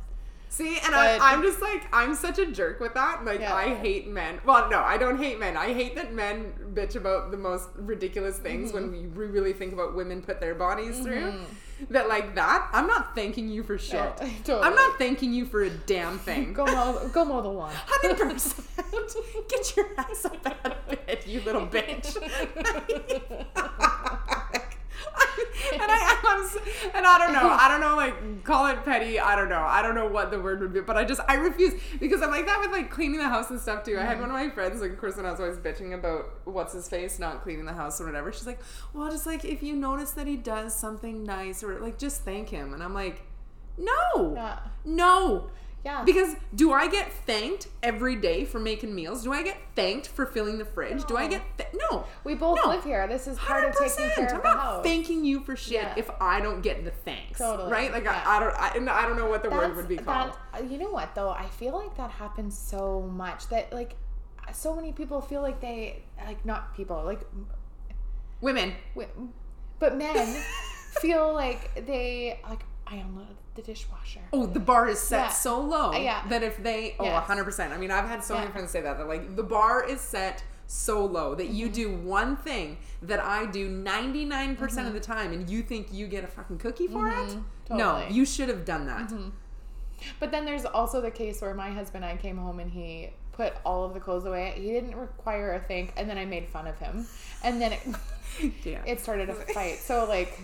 See, and but, I, I'm just like I'm such a jerk with that. Like yeah. I hate men. Well, no, I don't hate men. I hate that men bitch about the most ridiculous things mm-hmm. when we really think about women put their bodies mm-hmm. through. That like that, I'm not thanking you for shit. No, totally. I'm not thanking you for a damn thing. Go mow, go mow the lawn. Hundred percent. Get your ass up out of bed, you little bitch. I, and I am, and I don't know, I don't know, like, call it petty, I don't know, I don't know what the word would be, but I just, I refuse, because I'm like that with, like, cleaning the house and stuff, too. Mm-hmm. I had one of my friends, like, of course, when I was always bitching about what's-his-face not cleaning the house or whatever, she's like, well, just, like, if you notice that he does something nice, or, like, just thank him, and I'm like, no, yeah. no. Yeah. Because do I get thanked every day for making meals? Do I get thanked for filling the fridge? No. Do I get th- no? We both no. live here. This is part one hundred percent. Of taking care of I'm the house. I'm not thanking you for shit yeah. if I don't get the thanks. Totally. Right? Like yeah. I, I don't. I, and I don't know what the That's, word would be called. That, you know what though? I feel like that happens so much that like so many people feel like they like not people like women, but men feel like they like. I unload the dishwasher. Oh, the bar is set yeah. so low uh, yeah. that if they... Oh, yes. one hundred percent. I mean, I've had so yeah. many friends say that. They're like, the bar is set so low that mm-hmm. you do one thing that I do ninety-nine percent mm-hmm. of the time and you think you get a fucking cookie for mm-hmm. it? Totally. No, you should have done that. Mm-hmm. But then there's also the case where my husband and I came home and he put all of the clothes away. He didn't require a thank, and then I made fun of him. And then it, yeah. it started a fight. So, like...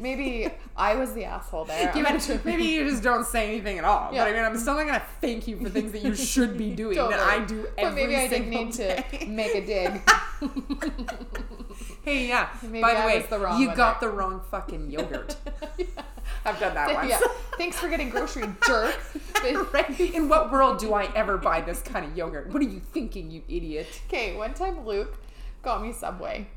Maybe I was the asshole there. You meant, maybe you just don't say anything at all. Yeah. But I mean, I'm still not going to thank you for things that you should be doing totally. That I do every single day. But maybe I didn't need day. To make a dig. Hey, yeah. Maybe by the I way, was the wrong you got there. The wrong fucking yogurt. Yeah. I've done that once. Yeah. Thanks for getting grocery, jerk. Right? In what world do I ever buy this kind of yogurt? What are you thinking, you idiot? Okay, one time Luke got me Subway.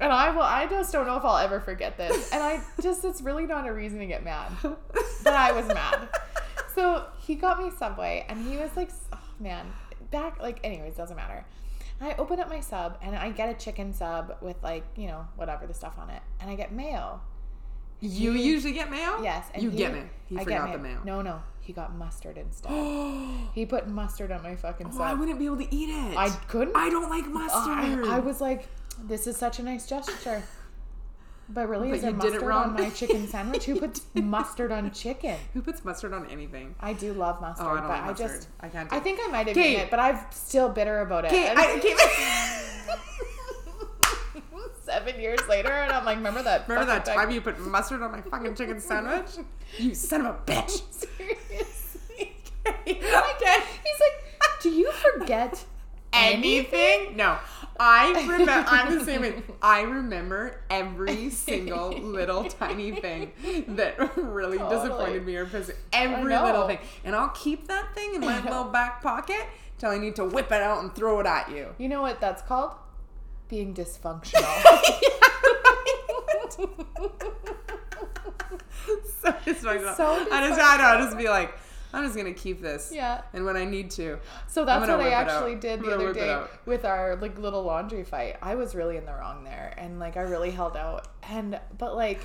And I will, I just don't know if I'll ever forget this. And I just, it's really not a reason to get mad. But I was mad. So he got me Subway and he was like, oh man, back, like, anyways, doesn't matter. And I open up my sub and I get a chicken sub with like, you know, whatever the stuff on it. And I get mayo. You he, usually get mayo? Yes. And you he, get mayo. He I forgot mayo. The mayo. No, no. He got mustard instead. He put mustard on my fucking oh, sub. I wouldn't be able to eat it. I couldn't. I don't like mustard. Uh, I, I was like... This is such a nice gesture. But really, but is there mustard on my chicken sandwich? Who puts mustard on chicken? Who puts mustard on anything? I do love mustard, oh, I don't but like mustard. I just... I can't do it. I think I might have eaten it, but I'm still bitter about it. I, Seven years later, and I'm like, remember that Remember that time thing? You put mustard on my fucking chicken sandwich? You son of a bitch. Seriously? He's like, do you forget anything? anything? No. I remember, I'm the same way. I remember every single little tiny thing that really totally. Disappointed me or pissed me. Every little thing. And I'll keep that thing in my little back pocket till I need to whip it out and throw it at you. You know what that's called? Being dysfunctional. Yeah, so dysfunctional. So dysfunctional. I just, I don't know, just be like, I'm just going to keep this. Yeah. And when I need to. So that's what I actually did the other day with our like little laundry fight. I was really in the wrong there. And like I really held out. And but like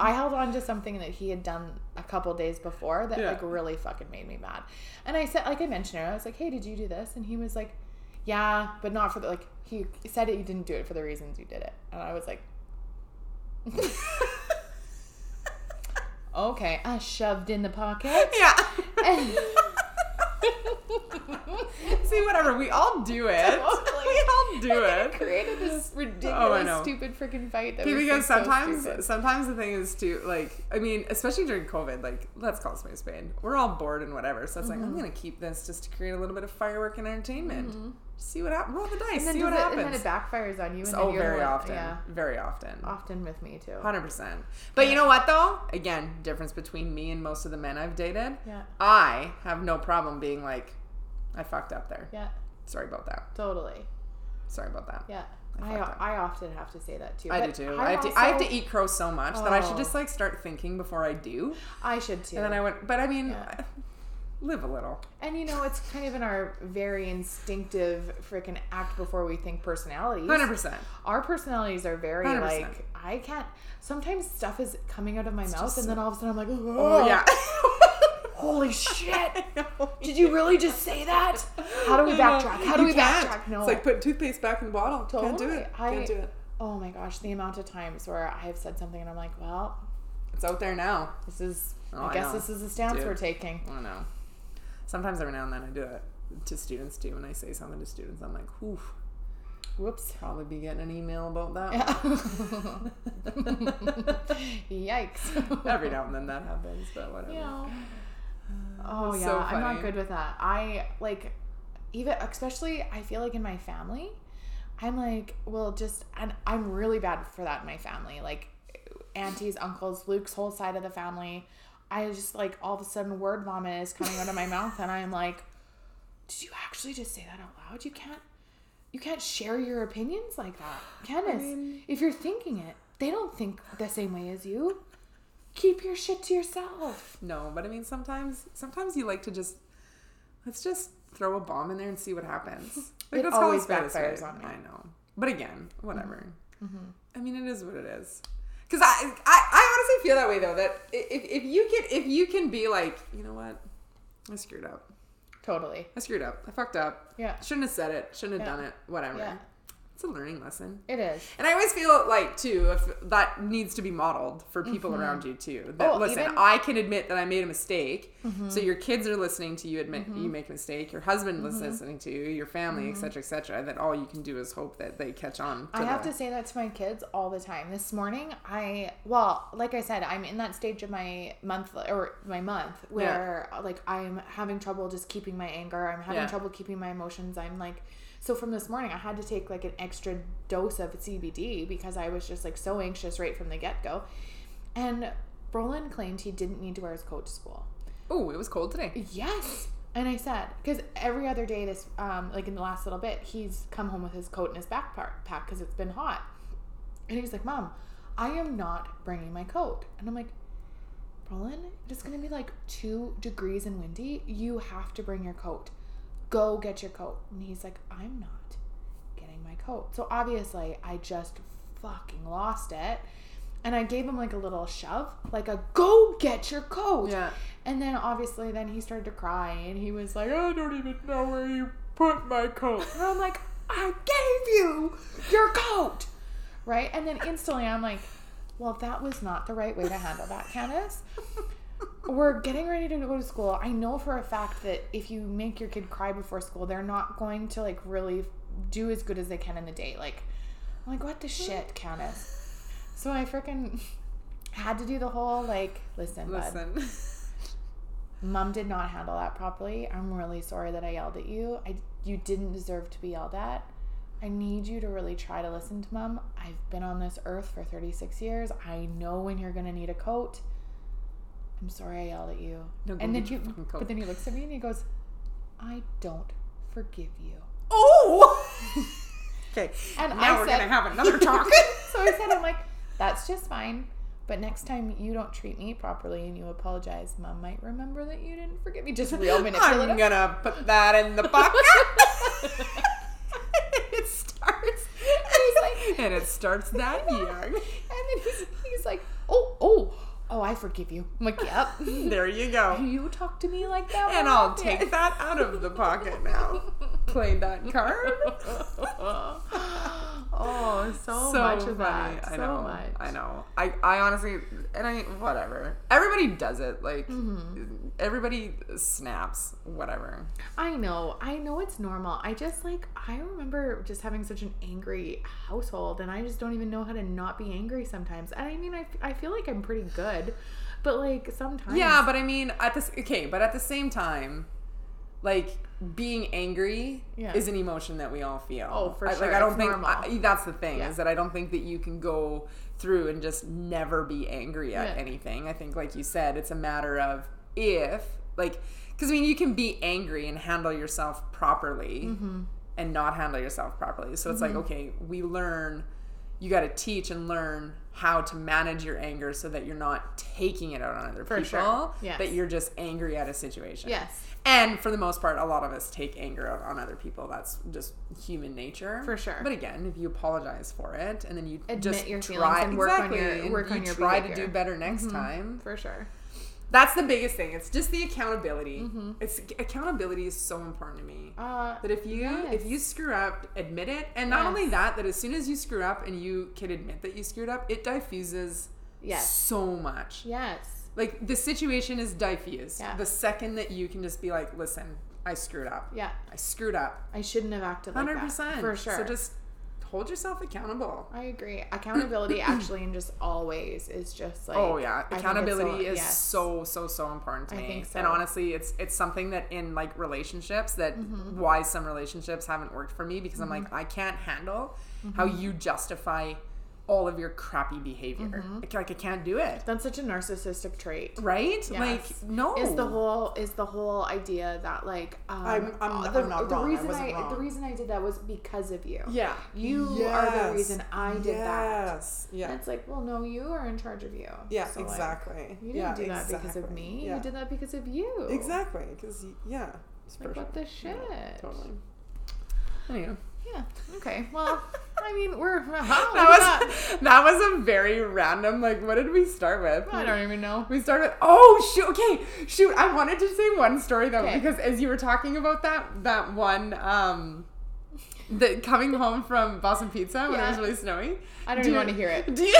I held on to something that he had done a couple days before that yeah. like really fucking made me mad. And I said, like I mentioned it, I was like, hey, did you do this? And he was like, yeah, but not for the, like he said it, you didn't do it for the reasons you did it. And I was like. Okay, I shoved in the pocket. Yeah. See, whatever, we all do it. Totally. We all do it. It created this ridiculous, oh, stupid freaking fight. That because so sometimes, so sometimes the thing is to like, I mean, especially during COVID, like let's call Spain Spain. We're all bored and whatever, so it's mm-hmm. like I'm gonna keep this just to create a little bit of firework and entertainment. Mm-hmm. See what happens. Roll the dice. See what it, happens. And then it backfires on you. And oh, very like, often. Yeah. Very often. Often with me too. one hundred percent. But yeah. You know what though? Again, difference between me and most of the men I've dated. Yeah. I have no problem being like, I fucked up there. Yeah. Sorry about that. Totally. Sorry about that. Yeah. I, I, I often have to say that too. I do too. I, I, have also, to, I have to eat crow so much oh. that I should just like start thinking before I do. I should too. And then I went. But I mean. Yeah. I, Live a little. And you know, it's kind of in our very instinctive freaking act before we think personalities. one hundred percent. Our personalities are very one hundred percent. Like, I can't, sometimes stuff is coming out of my it's mouth and then all of a sudden I'm like, oh, oh yeah. Holy shit. Did you really just say that? How do we backtrack? How do you we can't. backtrack? No. It's like putting toothpaste back in the bottle. Totally. Can't do it. I, can't do it. Oh my gosh, the amount of times where I have said something and I'm like, well. It's out there now. This is, oh, I, I guess this is the stance Dude. We're taking. I know. Sometimes every now and then I do it to students too. When I say something to students, I'm like, "Oof, Whoops. Probably be getting an email about that. Yeah. Yikes. Every now and then that happens, but whatever. Yeah. Oh, that's yeah. So I'm not good with that. I, like, even, especially, I feel like in my family, I'm like, well, just, and I'm really bad for that in my family. Like, aunties, uncles, Luke's whole side of the family. I just, like, all of a sudden, word vomit is coming out of my mouth, and I'm like, did you actually just say that out loud? You can't. You can't share your opinions like that, Kenneth. I mean, if you're thinking it, they don't think the same way as you. Keep your shit to yourself. No, but I mean, sometimes, sometimes you like to just let's just throw a bomb in there and see what happens. Like, it that's always backfires on me. I know, but again, whatever. Mm-hmm. I mean, it is what it is. Because I, I, I honestly feel that way though. That if if you can if you can be like, you know what, I screwed up. Totally. I screwed up. I fucked up. Yeah. Shouldn't have said it. Shouldn't have yeah. done it. Whatever. Yeah. It's a learning lesson. It is. And I always feel like, too, if that needs to be modeled for people mm-hmm. around you, too. That, oh, listen, even... I can admit that I made a mistake. Mm-hmm. So your kids are listening to you admit mm-hmm. you make a mistake. Your husband mm-hmm. was listening to you. Your family, mm-hmm. et cetera, et cetera. That all you can do is hope that they catch on. To I have the... to say that to my kids all the time. This morning, I, well, like I said, I'm in that stage of my month or my month where, yeah. like, I'm having trouble just keeping my anger. I'm having yeah. trouble keeping my emotions. I'm like... So from this morning, I had to take like an extra dose of C B D because I was just like so anxious right from the get-go. And Roland claimed he didn't need to wear his coat to school. Oh, it was cold today. Yes. And I said, because every other day this, um, like in the last little bit, he's come home with his coat in his backpack because it's been hot. And he's like, Mom, I am not bringing my coat. And I'm like, Roland, it's going to be like two degrees and windy. You have to bring your coat. Go get your coat. And he's like, I'm not getting my coat. So obviously I just fucking lost it. And I gave him like a little shove, like a go get your coat. Yeah. And then obviously then he started to cry and he was like, I don't even know where you put my coat. And I'm like, I gave you your coat. Right? And then instantly I'm like, well, that was not the right way to handle that, Candace. We're getting ready to go to school. I know for a fact that if you make your kid cry before school, they're not going to, like, really do as good as they can in the day. Like, I'm like, what the shit, Candace? So I freaking had to do the whole, like, listen, listen. Bud. Mom did not handle that properly. I'm really sorry that I yelled at you. I, you didn't deserve to be yelled at. I need you to really try to listen to Mom. I've been on this earth for thirty-six years. I know when you're going to need a coat. I'm sorry I yelled at you. No, and then you, but then he looks at me and he goes, I don't forgive you. Oh! Okay. And now I we're going to have another talk. So I said, I'm like, that's just fine. But next time you don't treat me properly and you apologize, Mom might remember that you didn't forgive me. Just real manipulative. I'm going to put that in the pocket. It starts. And he's like, and it starts that young. And then he's, he's like, oh, oh. Oh, I forgive you. I'm like, yep. There you go. You talk to me like that. And I'll take it. That out of the pocket now. Play that card. Oh, so, so much of that. I so know. Much. I know. I, I honestly, and I, whatever. Everybody does it. Like, mm-hmm. everybody snaps, whatever. I know. I know it's normal. I just, like, I remember just having such an angry household, and I just don't even know how to not be angry sometimes. And I mean, I, I feel like I'm pretty good. But like sometimes, yeah. But I mean, at this okay. But at the same time, like being angry yeah. is an emotion that we all feel. Oh, for I, sure. Like I don't it's think I, that's the thing yeah. is that I don't think that you can go through and just never be angry at yeah. anything. I think, like you said, it's a matter of if like because I mean you can be angry and handle yourself properly mm-hmm. and not handle yourself properly. So it's mm-hmm. like okay, we learn. You got to teach and learn how to manage your anger so that you're not taking it out on other for people. Sure. Yes. That you're just angry at a situation. Yes. And for the most part, a lot of us take anger out on other people. That's just human nature. For sure. But again, if you apologize for it and then you admit just your try and work exactly, on your work and on you your try behavior. To do better next mm-hmm. time. For sure. That's the biggest thing. It's just the accountability. Mm-hmm. It's accountability is so important to me. Uh, that if you yes. if you screw up, admit it. And not yes. only that, that as soon as you screw up and you can admit that you screwed up, it diffuses yes. so much. Yes. Like the situation is diffused. Yeah. The second that you can just be like, listen, I screwed up. Yeah. I screwed up. I shouldn't have acted like one hundred percent. That. one hundred percent. For sure. So just hold yourself accountable. I agree. Accountability actually and just always is just like. Oh yeah. Accountability so, is yes. so, so, so important to I me. Think so. And honestly, it's, it's something that in like relationships that mm-hmm. why some relationships haven't worked for me because mm-hmm. I'm like, I can't handle mm-hmm. how you justify all of your crappy behavior. Mm-hmm. Like, like I can't do it. That's such a narcissistic trait. Right? Yes. Like no. Is the whole is the whole idea that like um, I'm, I'm, the, I'm not the wrong. reason I, wasn't I wrong. The reason I did that was because of you. Yeah. You yes. are the reason I did yes. that. Yeah. And it's like, well no, you are in charge of you. Yeah, so, exactly. Like, you didn't yeah, do that exactly. because of me. Yeah. You did that because of you. Exactly. Because yeah. It's like what sure. the shit. Yeah, totally. Anyway. Yeah. Okay. Well, I mean, we're how that was that? that was a very random. Like, what did we start with? I don't even know. We started. Oh shoot. Okay. Shoot. I wanted to say one story though, okay. because as you were talking about that, that one, um, the coming home from Boston Pizza when yeah. it was really snowy. I don't do even you, want to hear it. Do you?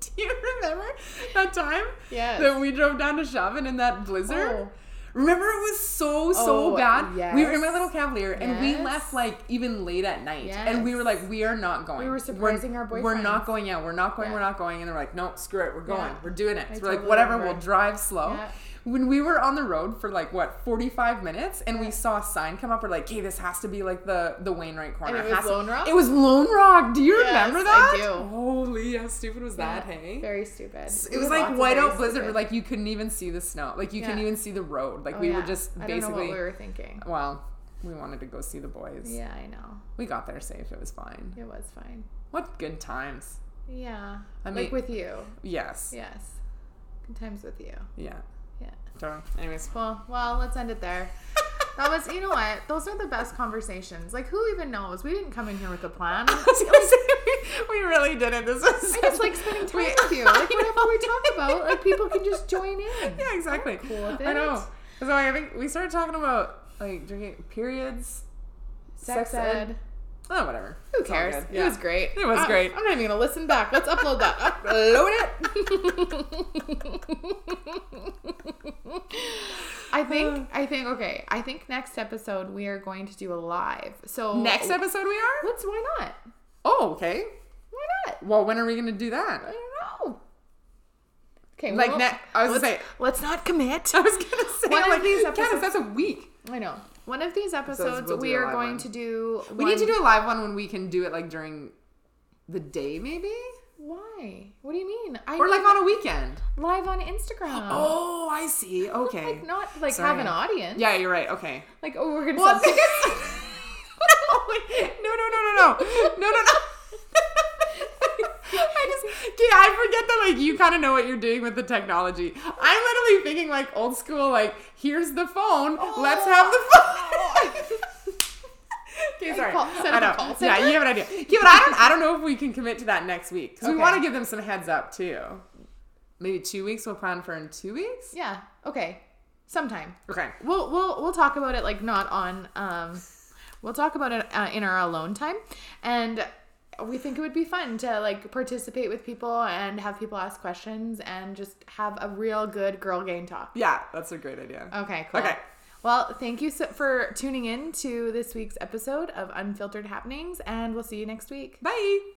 Do you remember that time? Yes. That we drove down to Chauvin in that blizzard. Oh. Remember, it was so, so oh, bad. Yes. We were in my little Cavalier, yes. and we left, like, even late at night. Yes. And we were like, we are not going. We were surprising we're, our boyfriends. We're not going, yeah. We're not going, yeah. we're not going. And they're like, no, screw it. We're going. Yeah. We're doing it. So I we're totally like, whatever, remember. We'll drive slow. Yeah. When we were on the road for, like, what, forty-five minutes, and yeah. we saw a sign come up. We're like, hey, this has to be, like, the, the Wainwright corner. And it was Lone Rock? It was Lone Rock. Do you yes, remember that? I do. Holy, how stupid was yeah. that, hey? Very stupid. So it was, like, whiteout blizzard. Like, you couldn't even see the snow. Like, you yeah. couldn't even see the road. Like, oh, we yeah. were just basically. I don't know what we were thinking. Well, we wanted to go see the boys. Yeah, I know. We got there safe. It was fine. It was fine. What good times. Yeah. I mean, like, with you. Yes. Yes. Good times with you. Yeah. Yeah. Sorry. Anyways. Well, well, let's end it there. That was, you know what? Those are the best conversations. Like, who even knows? We didn't come in here with a plan. I was gonna say, we really didn't. This was. I just like spending time we, with you. Like, whatever we talk about, like people can just join in. Yeah, exactly. I'm cool with it. I know. So I think we started talking about like drinking periods, sex, sex ed. ed. Oh, whatever. Who it's cares? Yeah. It was great. It was uh, great. I'm not even gonna listen back. Let's upload that. Upload it. I think. I think. Okay. I think next episode we are going to do a live. So next episode we are. Let's. Why not? Oh, okay. Why not? Well, when are we gonna do that? I don't know. Okay. Well, like next. I was gonna say. Let's not commit. I was gonna say. One like, of these episodes. Candace, that's a week. I know. One of these episodes, we'll we are going one. to do... One. We need to do a live one when we can do it, like, during the day, maybe? Why? What do you mean? I or, mean, like, on a weekend. Live on Instagram. Oh, I see. Okay. Like, not, like, Sorry. have an audience. Yeah, you're right. Okay. Like, oh, we're going to well, sell tickets? No, no, no, no, no. No, no, no. I just, I forget that, like, you kind of know what you're doing with the technology. I'm literally thinking, like, old school, like, here's the phone. Oh. Let's have the phone. Okay, sorry. Call, I know. Yeah, you have an idea. Yeah, but I don't, I don't know if we can commit to that next week. Because okay. we want to give them some heads up, too. Maybe two weeks. We'll plan for in two weeks? Yeah. Okay. Sometime. Okay. We'll, we'll, we'll talk about it, like, not on, um, we'll talk about it uh, in our alone time. And... we think it would be fun to like participate with people and have people ask questions and just have a real good girl gang talk. Yeah, that's a great idea. Okay, cool. Okay. Well, thank you so- for tuning in to this week's episode of Unfiltered Happenings, and we'll see you next week. Bye.